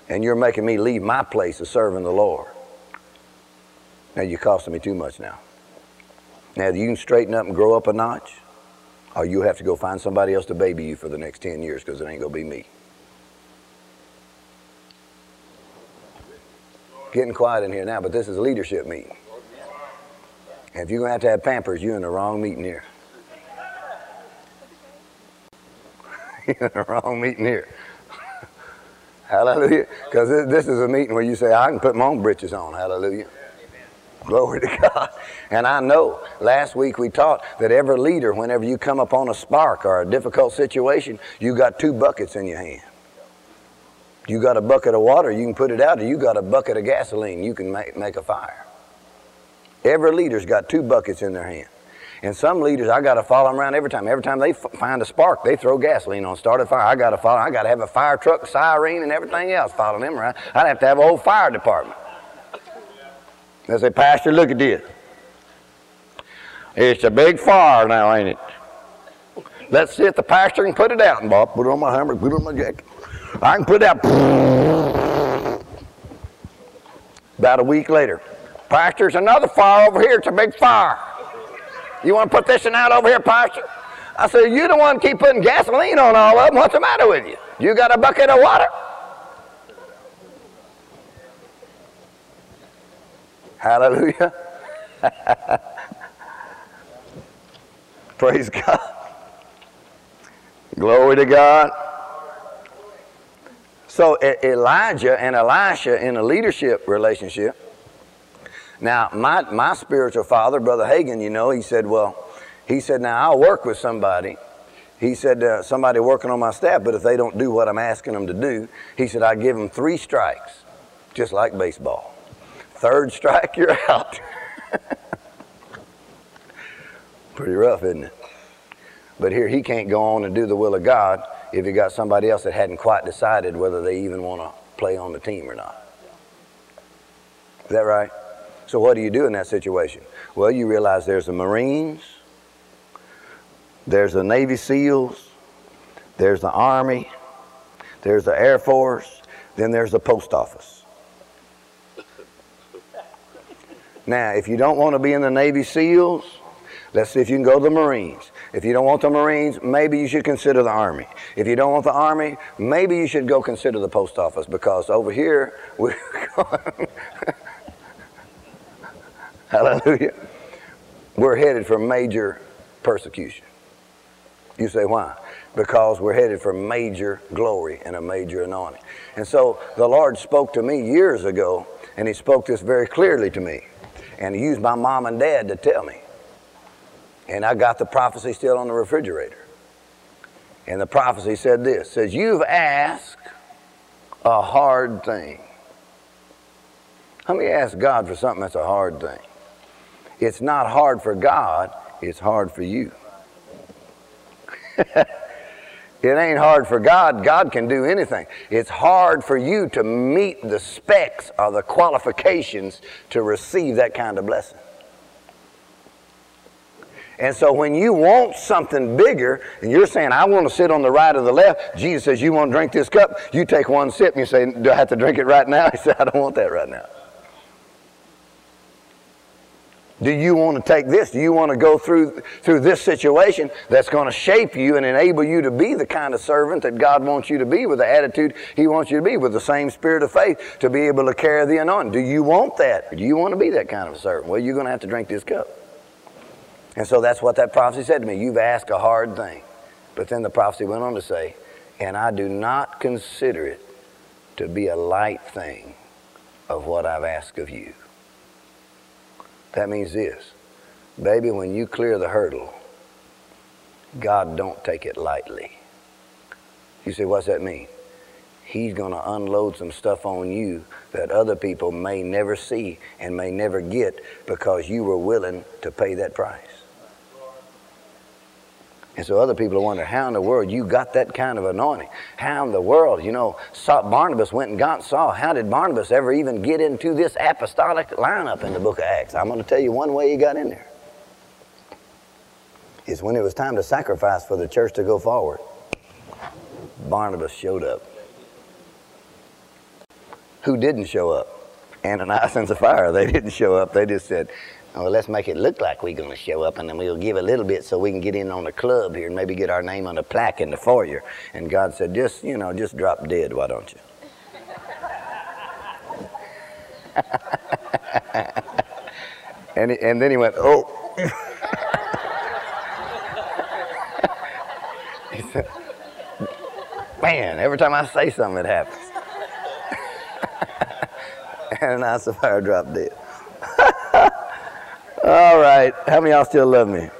And you're making me leave my place of serving the Lord. Now, you're costing me too much now. Now, you can straighten up and grow up a notch, or you'll have to go find somebody else to baby you for the next 10 years, because it ain't going to be me." Getting quiet in here now, but this is a leadership meeting. If you're going to have Pampers, you're in the wrong meeting here. You're in the wrong meeting here. Hallelujah. Because this is a meeting where you say, "I can put my own britches on." Hallelujah. Amen. Glory to God. And I know last week we taught that every leader, whenever you come upon a spark or a difficult situation, you got 2 buckets in your hand. You got a bucket of water, you can put it out, or you got a bucket of gasoline, you can make a fire. Every leader's got 2 buckets in their hand. And some leaders, I got to follow them around every time. Every time they find a spark, they throw gasoline on, start a fire. I got to follow them. I got to have a fire truck, siren, and everything else following them around. I'd have to have a whole fire department. They say, "Pastor, look at this. It's a big fire now, ain't it? Let's see if the pastor can put it out." And Bob, put it on my hammer, put it on my jacket. I can put it out. About a week later, "Pastor, there's another fire over here. It's a big fire." You want to put this one out over here, Pastor? I said, you the one keep putting gasoline on all of them. What's the matter with you? You got a bucket of water? Hallelujah. Praise God. Glory to God. So Elijah and Elisha in a leadership relationship. Now, my spiritual father, Brother Hagin, you know, he said, now I'll work with somebody. He said, somebody working on my staff, but if they don't do what I'm asking them to do, he said, I give them 3 strikes, just like baseball. 3rd strike, you're out. Pretty rough, isn't it? But here he can't go on and do the will of God if you got somebody else that hadn't quite decided whether they even want to play on the team or not. Is that right? So what do you do in that situation? Well, you realize there's the Marines, there's the Navy SEALs, there's the Army, there's the Air Force, then there's the post office. Now, if you don't want to be in the Navy SEALs, let's see if you can go to the Marines. If you don't want the Marines, maybe you should consider the Army. If you don't want the Army, maybe you should go consider the post office, because over here, we're going... Hallelujah. We're headed for major persecution. You say, why? Because we're headed for major glory and a major anointing. And so the Lord spoke to me years ago, and he spoke this very clearly to me. And he used my mom and dad to tell me. And I got the prophecy still on the refrigerator. And the prophecy said this, says, you've asked a hard thing. How many ask God for something that's a hard thing? It's not hard for God, it's hard for you. It ain't hard for God. God can do anything. It's hard for you to meet the specs or the qualifications to receive that kind of blessing. And so when you want something bigger, and you're saying, I want to sit on the right or the left, Jesus says, you want to drink this cup? You take one sip and you say, do I have to drink it right now? He said, I don't want that right now. Do you want to take this? Do you want to go through this situation that's going to shape you and enable you to be the kind of servant that God wants you to be, with the attitude he wants you to be, with the same spirit of faith to be able to carry the anointing? Do you want that? Do you want to be that kind of a servant? Well, you're going to have to drink this cup. And so that's what that prophecy said to me. You've asked a hard thing. But then the prophecy went on to say, and I do not consider it to be a light thing of what I've asked of you. That means this, baby, when you clear the hurdle, God don't take it lightly. You say, what's that mean? He's going to unload some stuff on you that other people may never see and may never get, because you were willing to pay that price. And so other people wonder, how in the world you got that kind of anointing? How in the world, you know, Barnabas went and got Saul. How did Barnabas ever even get into this apostolic lineup in the book of Acts? I'm going to tell you one way he got in there. It's when it was time to sacrifice for the church to go forward. Barnabas showed up. Who didn't show up? Ananias and Sapphira, they didn't show up. They just said, well, let's make it look like we're going to show up, and then we'll give a little bit so we can get in on the club here and maybe get our name on a plaque in the foyer. And God said, just, you know, just drop dead, why don't you? and then he went, oh. He said, man, every time I say something, it happens. Ananias and Sapphira dropped dead. All right. How many of y'all still love me?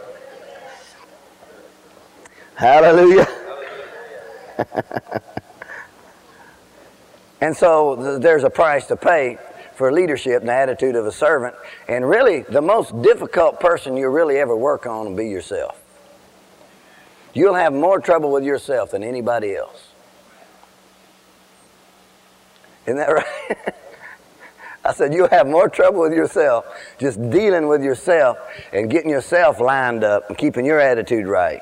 Hallelujah. And so there's a price to pay for leadership and the attitude of a servant. And really, the most difficult person you'll really ever work on will be yourself. You'll have more trouble with yourself than anybody else. Isn't that right? I said, you'll have more trouble with yourself just dealing with yourself and getting yourself lined up and keeping your attitude right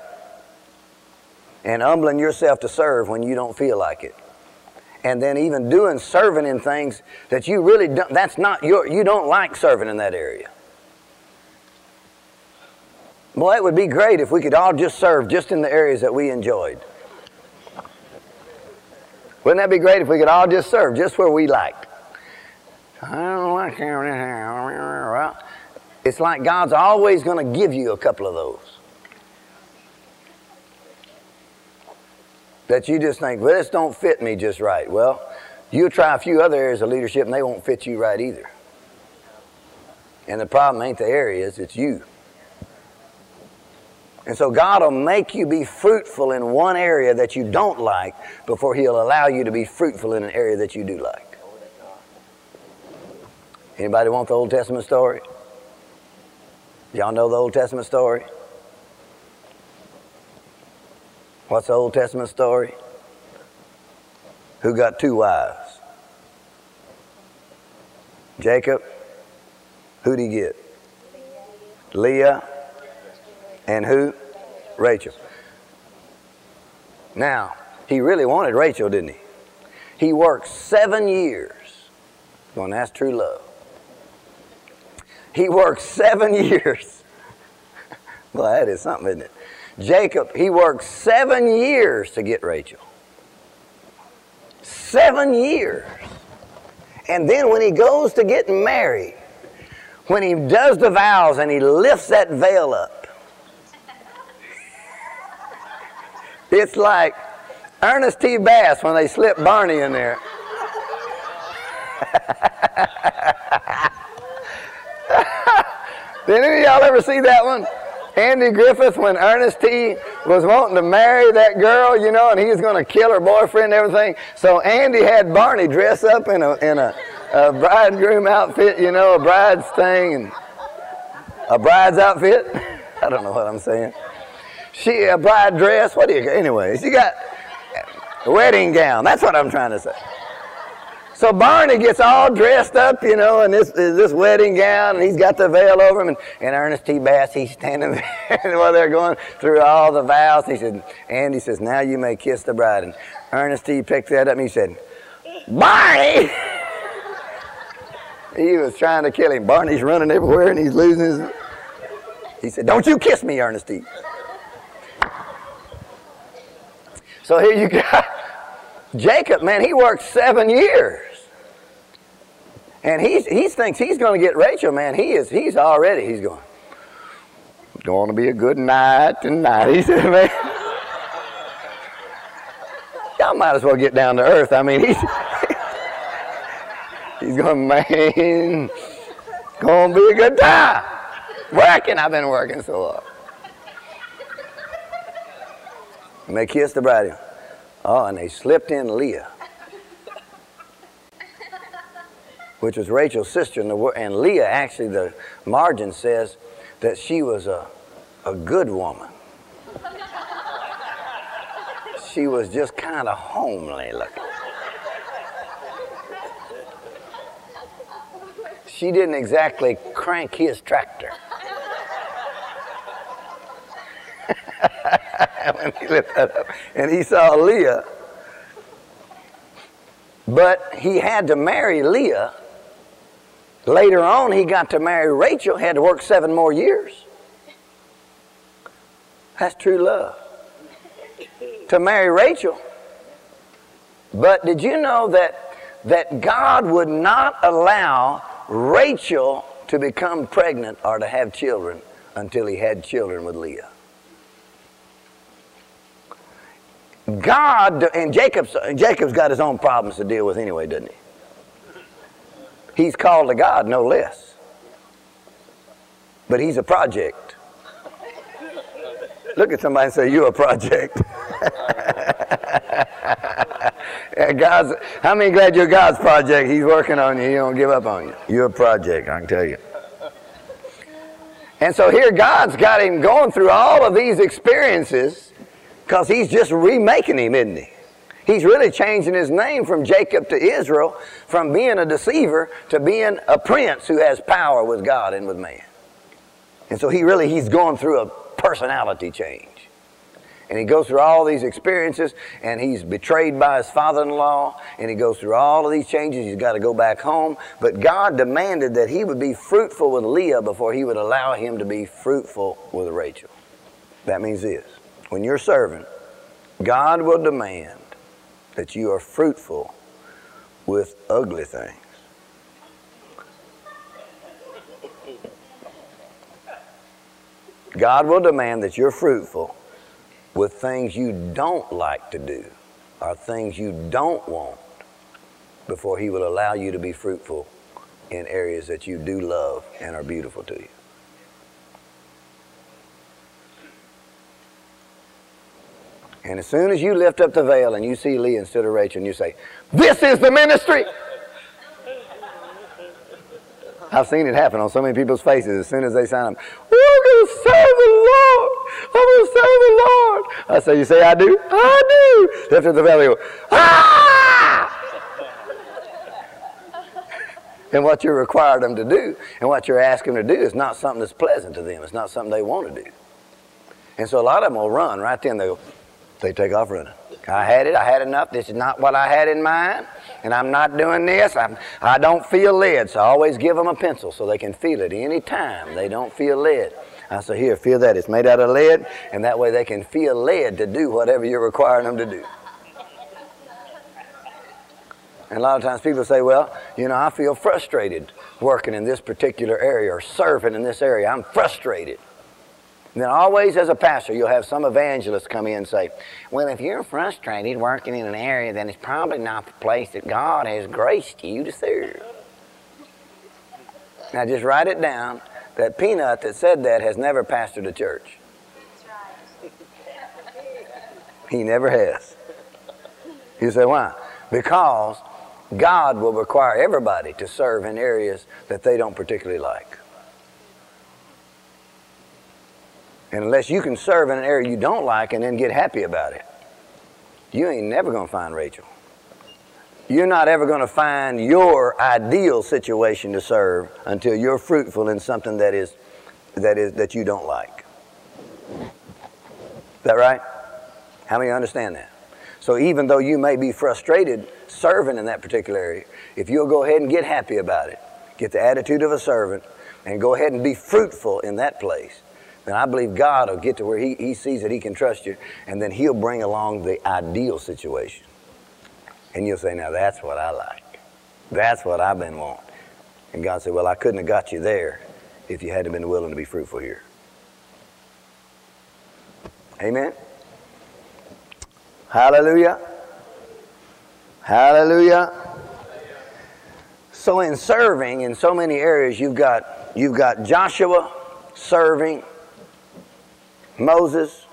and humbling yourself to serve when you don't feel like it. And then even serving in things that you really don't, that's not your, you don't like serving in that area. Boy, it would be great if we could all just serve just in the areas that we enjoyed. Wouldn't that be great if we could all just serve just where we liked? I don't like that. It's like God's always going to give you a couple of those that you just think, well, this don't fit me just right. Well, you'll try a few other areas of leadership and they won't fit you right either. And the problem ain't the areas, it's you. And so God will make you be fruitful in one area that you don't like before he'll allow you to be fruitful in an area that you do like. Anybody want the Old Testament story? Y'all know the Old Testament story? What's the Old Testament story? Who got two wives? Jacob. Who'd he get? Leah. And who? Rachel. Now, he really wanted Rachel, didn't he? He worked 7 years. Well, that's true love. He worked 7 years. Well, that is something, isn't it? Jacob, he worked 7 years to get Rachel. 7 years. And then when he goes to get married, when he does the vows and he lifts that veil up, it's like Ernest T. Bass when they slip Barney in there. Did any of y'all ever see that one? Andy Griffith, when Ernest T. was wanting to marry that girl, you know, and he was going to kill her boyfriend and everything. So Andy had Barney dress up in a bridegroom outfit, you know, a bride's thing, and a bride's outfit. I don't know what I'm saying. She, a bride dress, what do you, anyway, she got a wedding gown. That's what I'm trying to say. So Barney gets all dressed up, you know, in this wedding gown, and he's got the veil over him. And Ernest T. Bass, he's standing there while they're going through all the vows. He said, Andy says, now you may kiss the bride. And Ernest T. picked that up and he said, Barney! He was trying to kill him. Barney's running everywhere and he's losing his... He said, don't you kiss me, Ernest T. So here you got... Jacob, man, he worked 7 years. And he thinks he's going to get Rachel, man. He's going, it's going to be a good night tonight. He said, man, y'all might as well get down to earth. I mean, he's going, man, it's going to be a good time. Working, I've been working so hard. And they kissed the bride. Oh, and they slipped in Leah, which was Rachel's sister in the world. And Leah, actually, the margin says that she was a good woman. She was just kind of homely looking. She didn't exactly crank his tractor. When he lifted that up and he saw Leah, but he had to marry Leah. Later on, he got to marry Rachel, had to work 7 more years. That's true love. To marry Rachel. But did you know that God would not allow Rachel to become pregnant or to have children until he had children with Leah? God, and Jacob's got his own problems to deal with anyway, doesn't he? He's called to God, no less. But he's a project. Look at somebody and say, you're a project. God's, how many glad you're God's project? He's working on you. He don't give up on you. You're a project, I can tell you. And so here God's got him going through all of these experiences, because he's just remaking him, isn't he? He's really changing his name from Jacob to Israel, from being a deceiver to being a prince who has power with God and with man. And so he's going through a personality change. And he goes through all these experiences, and he's betrayed by his father-in-law, and he goes through all of these changes. He's got to go back home. But God demanded that he would be fruitful with Leah before he would allow him to be fruitful with Rachel. That means this. When you're serving, God will demand that you are fruitful with ugly things. God will demand that you're fruitful with things you don't like to do or things you don't want before he will allow you to be fruitful in areas that you do love and are beautiful to you. And as soon as you lift up the veil and you see Leah instead of Rachel and you say, "This is the ministry!" I've seen it happen on so many people's faces as soon as they sign up. "We're going to serve the Lord. I'm going to serve the Lord." I say, "You say I do?" "I do." Lift up the veil and go, "Ah!" And what you're required them to do and what you're asking them to do is not something that's pleasant to them. It's not something they want to do. And so a lot of them will run right then. They go, they take off running. "I had it. I had enough. This is not what I had in mind. And I'm not doing this. I don't feel led." So I always give them a pencil so they can feel it any time they don't feel led. I say, "Here, feel that. It's made out of lead." And that way they can feel led to do whatever you're requiring them to do. And a lot of times people say, "Well, you know, I feel frustrated working in this particular area or serving in this area. I'm frustrated." And then always as a pastor, you'll have some evangelist come in and say, "Well, if you're frustrated working in an area, then it's probably not the place that God has graced you to serve." Now just write it down. That peanut that said that has never pastored a church. He never has. You say, why? Because God will require everybody to serve in areas that they don't particularly like. And unless you can serve in an area you don't like and then get happy about it, you ain't never going to find Rachel. You're not ever going to find your ideal situation to serve until you're fruitful in something that you don't like. Is that right? How many understand that? So even though you may be frustrated serving in that particular area, if you'll go ahead and get happy about it, get the attitude of a servant, and go ahead and be fruitful in that place, then I believe God will get to where he sees that he can trust you, and then he'll bring along the ideal situation. And you'll say, "Now that's what I like. That's what I've been wanting." And God said, "Well, I couldn't have got you there if you hadn't been willing to be fruitful here." Amen? Hallelujah. Hallelujah. So in serving, in so many areas, you've got Joshua serving, Moses.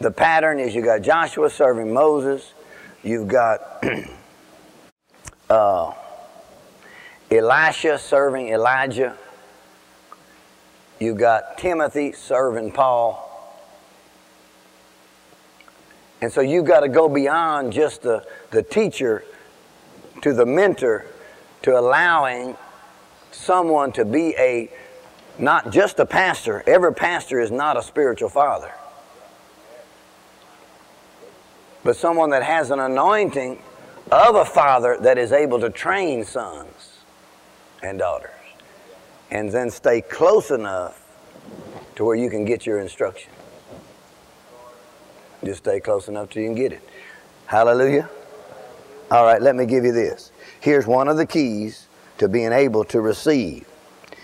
The pattern is you've got Joshua serving Moses. You've got Elisha serving Elijah. You've got Timothy serving Paul. And so you've got to go beyond just the teacher to the mentor to allowing someone to be not just a pastor. Every pastor is not a spiritual father. But someone that has an anointing of a father that is able to train sons and daughters and then stay close enough to where you can get your instruction. Just stay close enough till you can get it. Hallelujah. All right, let me give you this. Here's one of the keys to being able to receive.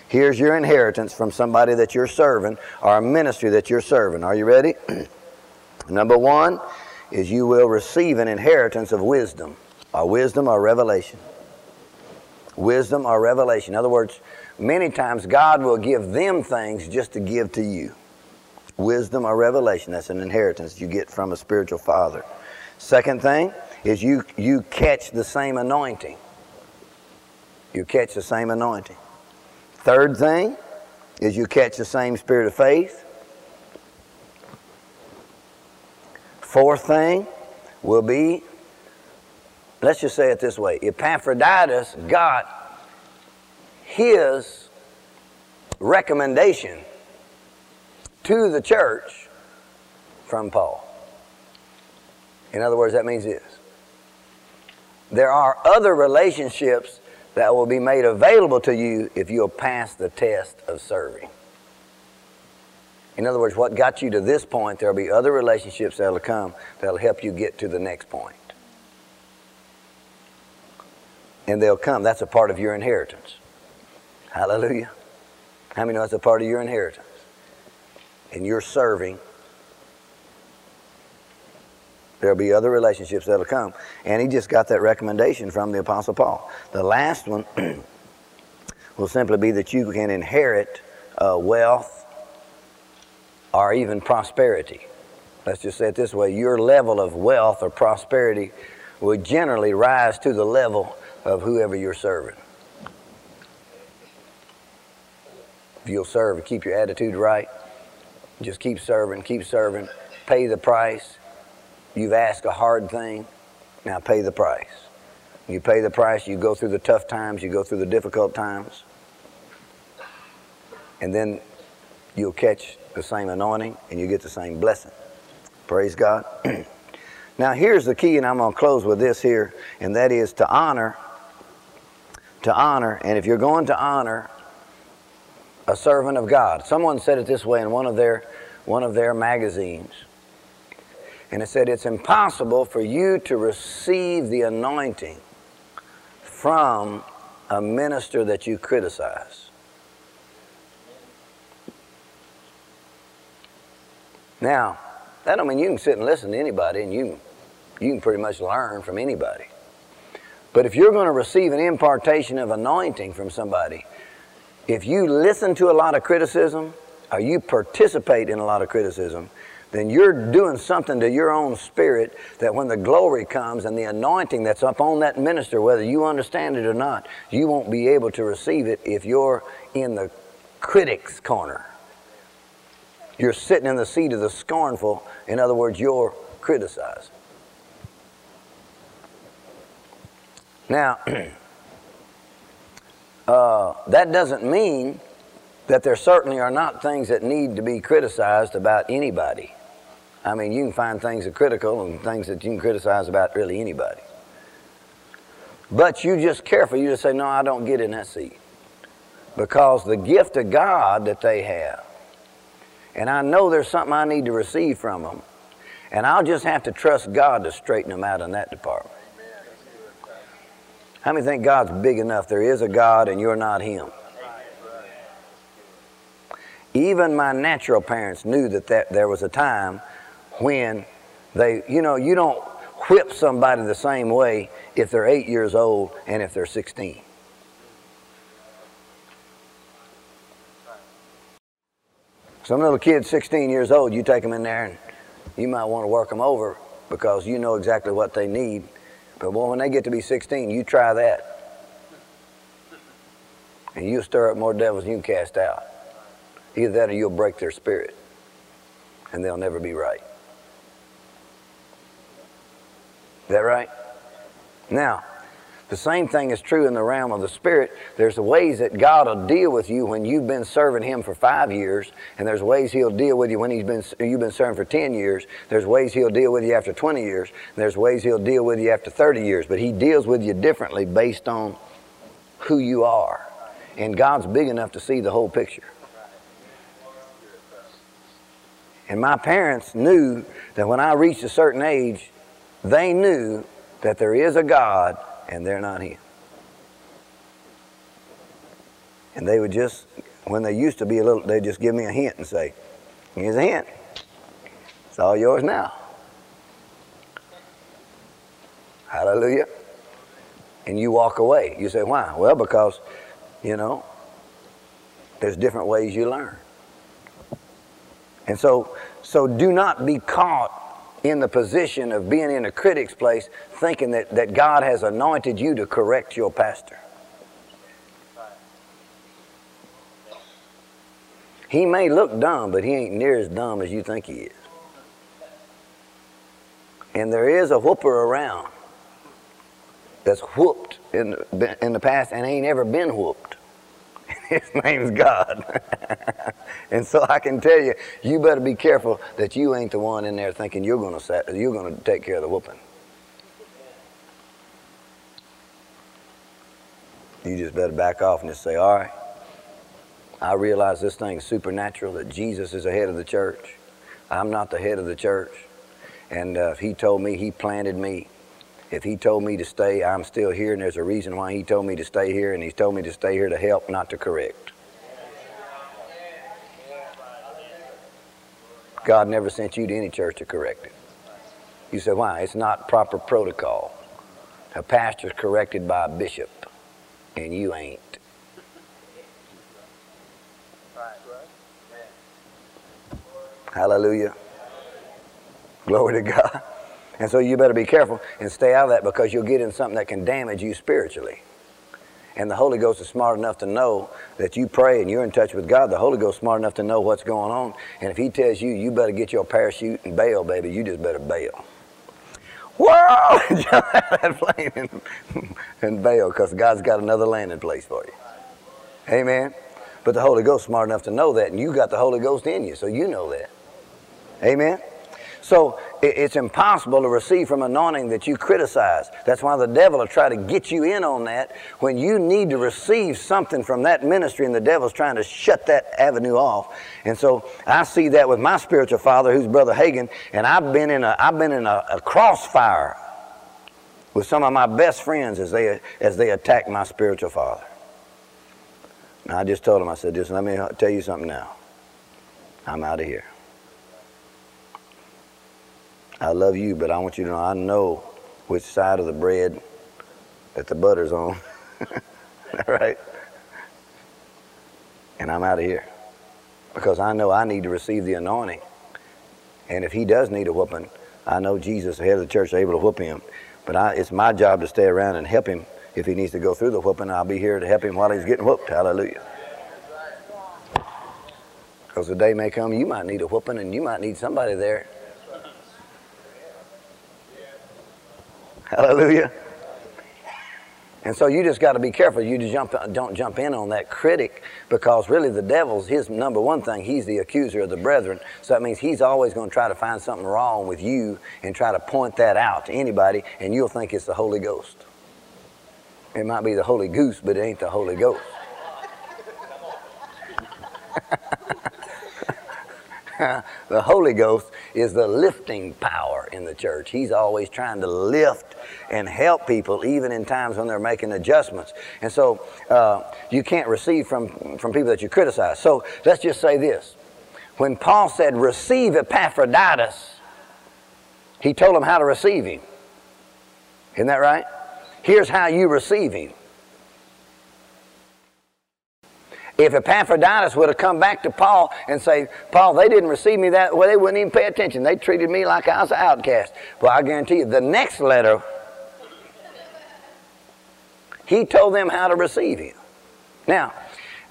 Here's your inheritance from somebody that you're serving or a ministry that you're serving. Are you ready? Number one is you will receive an inheritance of wisdom or revelation. Wisdom or revelation. In other words, many times God will give them things just to give to you. Wisdom or revelation, that's an inheritance you get from a spiritual father. Second thing is you catch the same anointing. You catch the same anointing. Third thing is you catch the same spirit of faith. Fourth thing will be, let's just say it this way, Epaphroditus got his recommendation to the church from Paul. In other words, that means this. There are other relationships that will be made available to you if you'll pass the test of serving. In other words, what got you to this point, there'll be other relationships that'll come that'll help you get to the next point. And they'll come. That's a part of your inheritance. Hallelujah. How many know that's a part of your inheritance? And you're serving. There'll be other relationships that'll come. And he just got that recommendation from the Apostle Paul. The last one will simply be that you can inherit wealth or even prosperity. Let's just say it this way. Your level of wealth or prosperity will generally rise to the level of whoever you're serving. If you'll serve and keep your attitude right, just keep serving, pay the price. You've asked a hard thing, now pay the price. You pay the price, you go through the tough times, you go through the difficult times, and then you'll catch the same anointing and you get the same blessing. Praise God. Now here's the key, and I'm going to close with this here, and that is to honor, and if you're going to honor a servant of God. Someone said it this way in one of their magazines. And it said, it's impossible for you to receive the anointing from a minister that you criticize. Now, that don't mean you can sit and listen to anybody, and you can pretty much learn from anybody. But if you're going to receive an impartation of anointing from somebody, if you listen to a lot of criticism, or you participate in a lot of criticism, then you're doing something to your own spirit that when the glory comes and the anointing that's up on that minister, whether you understand it or not, you won't be able to receive it if you're in the critic's corner. You're sitting in the seat of the scornful. In other words, you're criticizing. Now, that doesn't mean that there certainly are not things that need to be criticized about anybody. I mean, you can find things that are critical and things that you can criticize about really anybody. But you just careful. You just say, no, I don't get in that seat. Because the gift of God that they have, and I know there's something I need to receive from them, and I'll just have to trust God to straighten them out in that department. How many think God's big enough? There is a God and you're not Him. Even my natural parents knew that there was a time when they, you know, you don't whip somebody the same way if they're 8 years old and if they're 16. Some little kid, 16 years old, you take them in there and you might want to work them over because you know exactly what they need. But boy, when they get to be 16, you try that. And you'll stir up more devils than you can cast out. Either that or you'll break their spirit, and they'll never be right. Is that right? Now, the same thing is true in the realm of the spirit. There's ways that God will deal with you when you've been serving Him for 5 years, and there's ways He'll deal with you when you've been serving for 10 years. There's ways He'll deal with you after 20 years, and there's ways He'll deal with you after 30 years. But He deals with you differently based on who you are. And God's big enough to see the whole picture. And my parents knew that when I reached a certain age, they knew that there is a God and they're not Him. And they would just, when they used to be a little, they'd just give me a hint and say, here's a hint. It's all yours now. Hallelujah. And you walk away. You say, why? Well, because, you know, there's different ways you learn. And so do not be caught in the position of being in a critic's place thinking that God has anointed you to correct your pastor. He may look dumb, but he ain't near as dumb as you think he is. And there is a whooper around that's whooped in the past and ain't ever been whooped. His name's God. And so I can tell you, you better be careful that you ain't the one in there thinking you're going to take care of the whooping. You just better back off and just say, all right, I realize this thing's supernatural, that Jesus is the head of the church. I'm not the head of the church. And if he told me, he planted me. If he told me to stay, I'm still here, and there's a reason why he told me to stay here, and he's told me to stay here to help, not to correct. God never sent you to any church to correct it. You say, why? It's not proper protocol. A pastor's corrected by a bishop, and you ain't. Hallelujah. Glory to God. And so you better be careful and stay out of that, because you'll get in something that can damage you spiritually. And the Holy Ghost is smart enough to know that you pray and you're in touch with God. The Holy Ghost is smart enough to know what's going on. And if he tells you, you better get your parachute and bail, baby, you just better bail. Whoa! Jump out of that plane and bail, because God's got another landing place for you. Amen? But the Holy Ghost is smart enough to know that, and you got the Holy Ghost in you, so you know that. Amen? So it's impossible to receive from anointing that you criticize. That's why the devil will try to get you in on that when you need to receive something from that ministry, and the devil's trying to shut that avenue off. And so I see that with my spiritual father, who's Brother Hagin, and I've been in a crossfire with some of my best friends as they attack my spiritual father. And I just told him, I said, just let me tell you something now. I'm out of here. I love you, but I want you to know I know which side of the bread that the butter's on, all right? And I'm out of here, because I know I need to receive the anointing. And if he does need a whooping, I know Jesus, the head of the church, is able to whoop him. But it's my job to stay around and help him. If he needs to go through the whooping, I'll be here to help him while he's getting whooped. Hallelujah. Because the day may come, you might need a whooping, and you might need somebody there. Hallelujah. And so you just got to be careful. You don't jump in on that critic, because really the devil's his number one thing. He's the accuser of the brethren. So that means he's always going to try to find something wrong with you and try to point that out to anybody, and you'll think it's the Holy Ghost. It might be the Holy Goose, but it ain't the Holy Ghost. The Holy Ghost is the lifting power in the church. He's always trying to lift and help people, even in times when they're making adjustments. And so you can't receive from people that you criticize. So let's just say this. When Paul said, receive Epaphroditus, he told them how to receive him. Isn't that right? Here's how you receive him. If Epaphroditus would have come back to Paul and say, Paul, they didn't receive me that way, they wouldn't even pay attention. They treated me like I was an outcast. Well, I guarantee you, the next letter, he told them how to receive him. Now,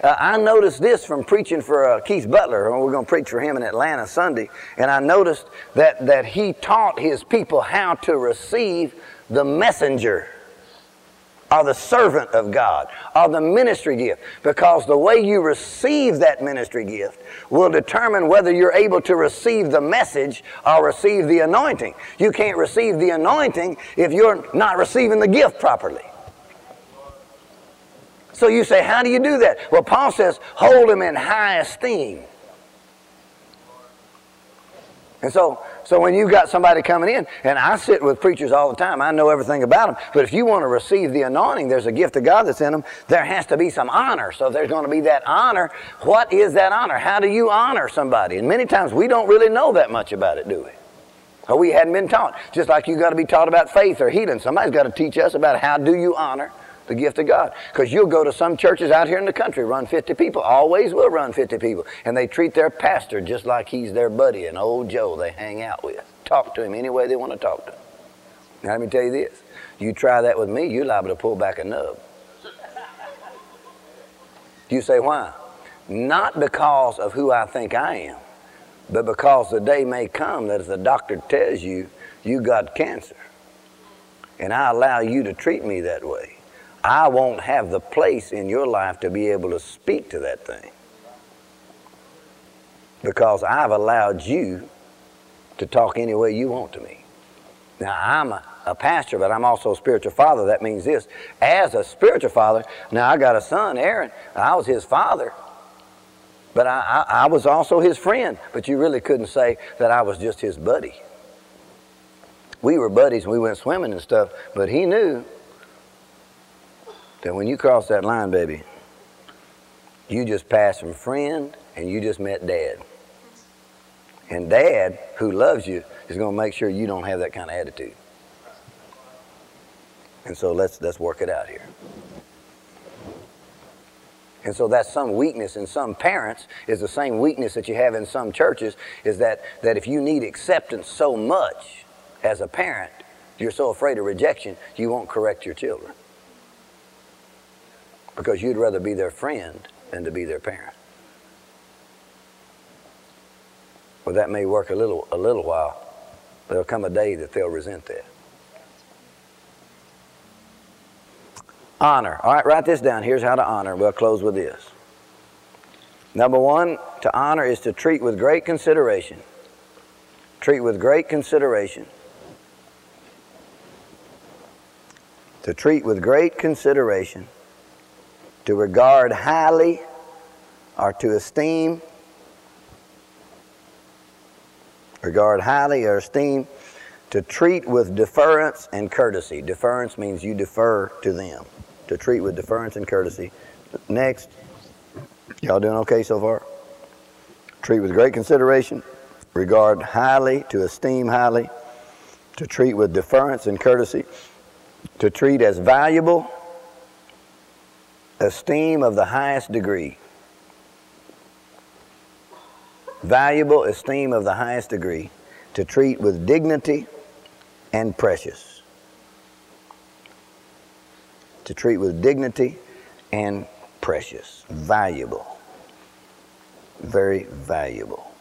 I noticed this from preaching for Keith Butler, and we're going to preach for him in Atlanta Sunday, and I noticed that he taught his people how to receive the messenger, or the servant of God, or the ministry gift. Because the way you receive that ministry gift will determine whether you're able to receive the message or receive the anointing. You can't receive the anointing if you're not receiving the gift properly. So you say, how do you do that? Well, Paul says, hold him in high esteem. And so when you've got somebody coming in, and I sit with preachers all the time, I know everything about them, but if you want to receive the anointing, there's a gift of God that's in them, there has to be some honor. So if there's going to be that honor, what is that honor? How do you honor somebody? And many times we don't really know that much about it, do we? Or we hadn't been taught. Just like you've got to be taught about faith or healing. Somebody's got to teach us about how do you honor the gift of God. Because you'll go to some churches out here in the country, run 50 people, always will run 50 people, and they treat their pastor just like he's their buddy, and old Joe they hang out with. Talk to him any way they want to talk to him. Now let me tell you this, you try that with me, you're liable to pull back a nub. You say, why? Not because of who I think I am, but because the day may come that if the doctor tells you, you got cancer, and I allow you to treat me that way, I won't have the place in your life to be able to speak to that thing, because I've allowed you to talk any way you want to me. Now, I'm a pastor, but I'm also a spiritual father. That means this. As a spiritual father, now I got a son, Aaron. I was his father, but I was also his friend. But you really couldn't say that I was just his buddy. We were buddies and we went swimming and stuff, but he knew that when you cross that line, baby, you just passed from friend and you just met Dad. And Dad, who loves you, is going to make sure you don't have that kind of attitude. And so let's work it out here. And so that's some weakness in some parents, is the same weakness that you have in some churches, is that if you need acceptance so much as a parent, you're so afraid of rejection, you won't correct your children. Because you'd rather be their friend than to be their parent. Well, that may work a little while, but there'll come a day that they'll resent that. Honor. All right, write this down. Here's how to honor. We'll close with this. Number one, to honor is to treat with great consideration. Treat with great consideration. To treat with great consideration. To regard highly or to esteem. Regard highly or esteem. To treat with deference and courtesy. Deference means you defer to them. To treat with deference and courtesy. Next. Y'all doing okay so far? Treat with great consideration. Regard highly, to esteem highly. To treat with deference and courtesy. To treat as valuable. Esteem of the highest degree. Valuable esteem of the highest degree. To treat with dignity and precious. To treat with dignity and precious. Valuable. Very valuable.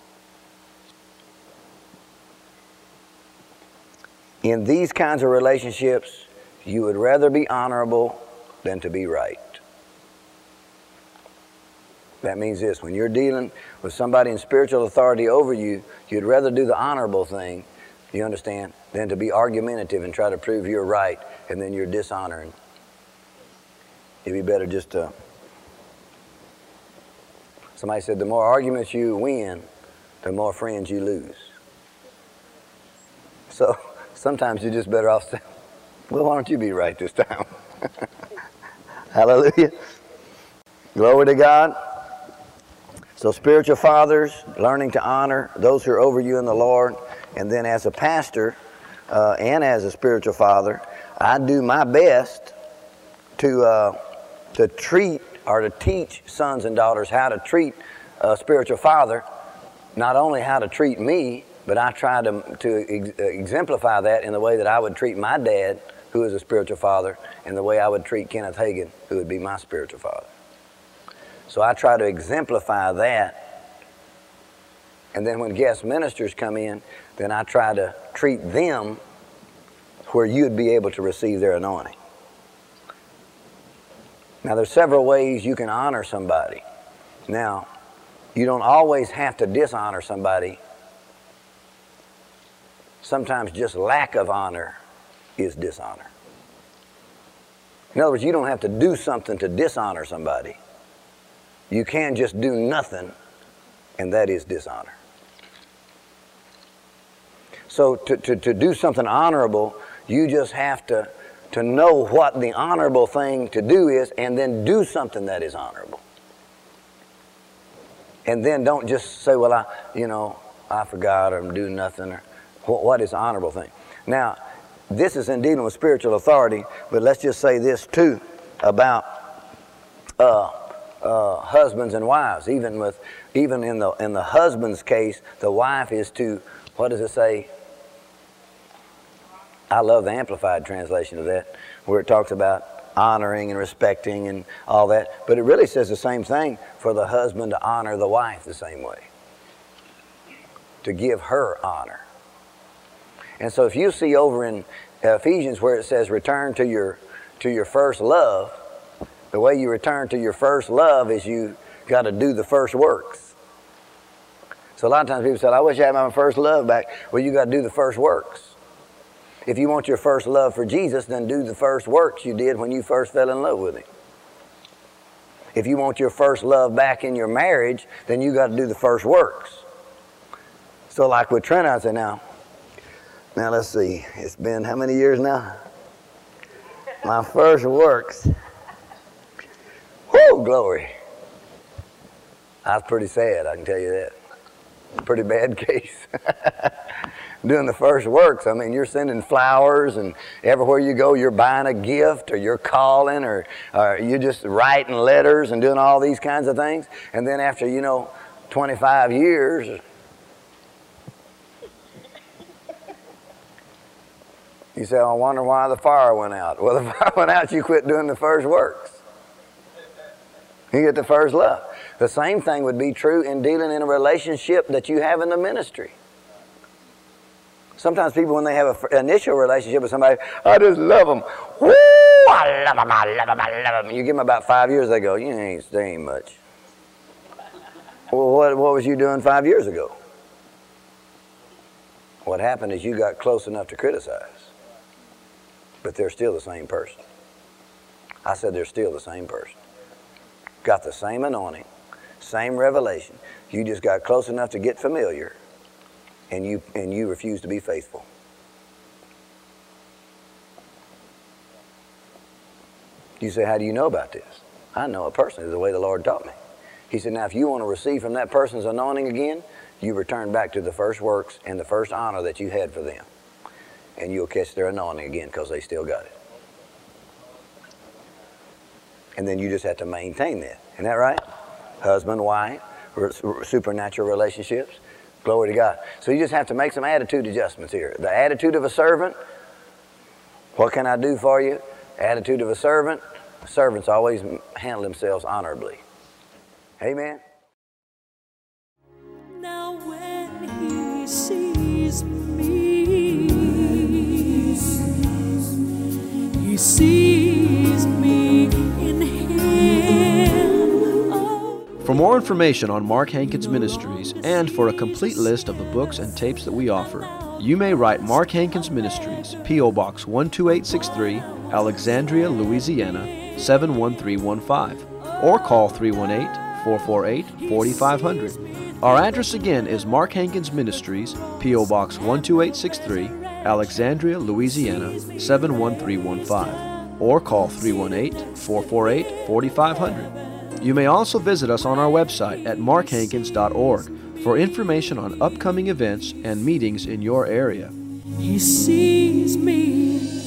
In these kinds of relationships, you would rather be honorable than to be right. That means this, when you're dealing with somebody in spiritual authority over you, you'd rather do the honorable thing, you understand, than to be argumentative and try to prove you're right, and then you're dishonoring. It'd be better just to... Somebody said, the more arguments you win, the more friends you lose. So sometimes you're just better off saying, well, why don't you be right this time? Hallelujah. Glory to God. So spiritual fathers, learning to honor those who are over you in the Lord. And then as a pastor and as a spiritual father, I do my best to treat or to teach sons and daughters how to treat a spiritual father, not only how to treat me, but I try to exemplify that in the way that I would treat my dad, who is a spiritual father, and the way I would treat Kenneth Hagin, who would be my spiritual father. So I try to exemplify that. And then when guest ministers come in, then I try to treat them where you'd be able to receive their anointing. Now, there's several ways you can honor somebody. Now, you don't always have to dishonor somebody. Sometimes just lack of honor is dishonor. In other words, you don't have to do something to dishonor somebody. You can just do nothing, and that is dishonor. So to do something honorable, you just have to know what the honorable thing to do is, and then do something that is honorable. And then don't just say, well, I forgot, or I'm doing nothing, or what is the honorable thing? Now, this is in dealing with spiritual authority, but let's just say this too about husbands and wives. Even in the husband's case, the wife is to, what does it say? I love the Amplified translation of that, where it talks about honoring and respecting and all that, but it really says the same thing for the husband to honor the wife the same way, to give her honor. And so if you see over in Ephesians where it says, return to your to your first love, the way you return to your first love is you got to do the first works. So a lot of times people say, I wish I had my first love back. Well, you got to do the first works. If you want your first love for Jesus, then do the first works you did when you first fell in love with him. If you want your first love back in your marriage, then you got to do the first works. So like with Trent, I say now let's see, it's been how many years now? My first works. Whoo, glory. I was pretty sad, I can tell you that. Pretty bad case. Doing the first works, I mean, you're sending flowers, and everywhere you go, you're buying a gift, or you're calling, or you're just writing letters and doing all these kinds of things. And then after, 25 years, you say, I wonder why the fire went out. Well, the fire went out, you quit doing the first works. You get the first love. The same thing would be true in dealing in a relationship that you have in the ministry. Sometimes people, when they have an initial relationship with somebody, I just love them. Woo! I love them, I love them, I love them. You give them about 5 years, they go, you ain't staying much. Well, what was you doing 5 years ago? What happened is you got close enough to criticize, but they're still the same person. I said they're still the same person. Got the same anointing, same revelation. You just got close enough to get familiar, and you refuse to be faithful. You say, how do you know about this? I know a person. It's the way the Lord taught me. He said, now if you want to receive from that person's anointing again, you return back to the first works and the first honor that you had for them, and you'll catch their anointing again because they still got it. And then you just have to maintain that. Isn't that right? Husband, wife, supernatural relationships. Glory to God. So you just have to make some attitude adjustments here. The attitude of a servant, what can I do for you? Attitude of a servant, servants always handle themselves honorably. Amen. Now when he sees me, he sees me in him. Oh. For more information on Mark Hankins Ministries and for a complete list of the books and tapes that we offer, you may write Mark Hankins Ministries, P.O. Box 12863, Alexandria, Louisiana 71315, or call 318-448-4500. Our address again is Mark Hankins Ministries, P.O. Box 12863, Alexandria, Louisiana 71315, or call 318-448-4500. You may also visit us on our website at markhankins.org for information on upcoming events and meetings in your area. He sees me.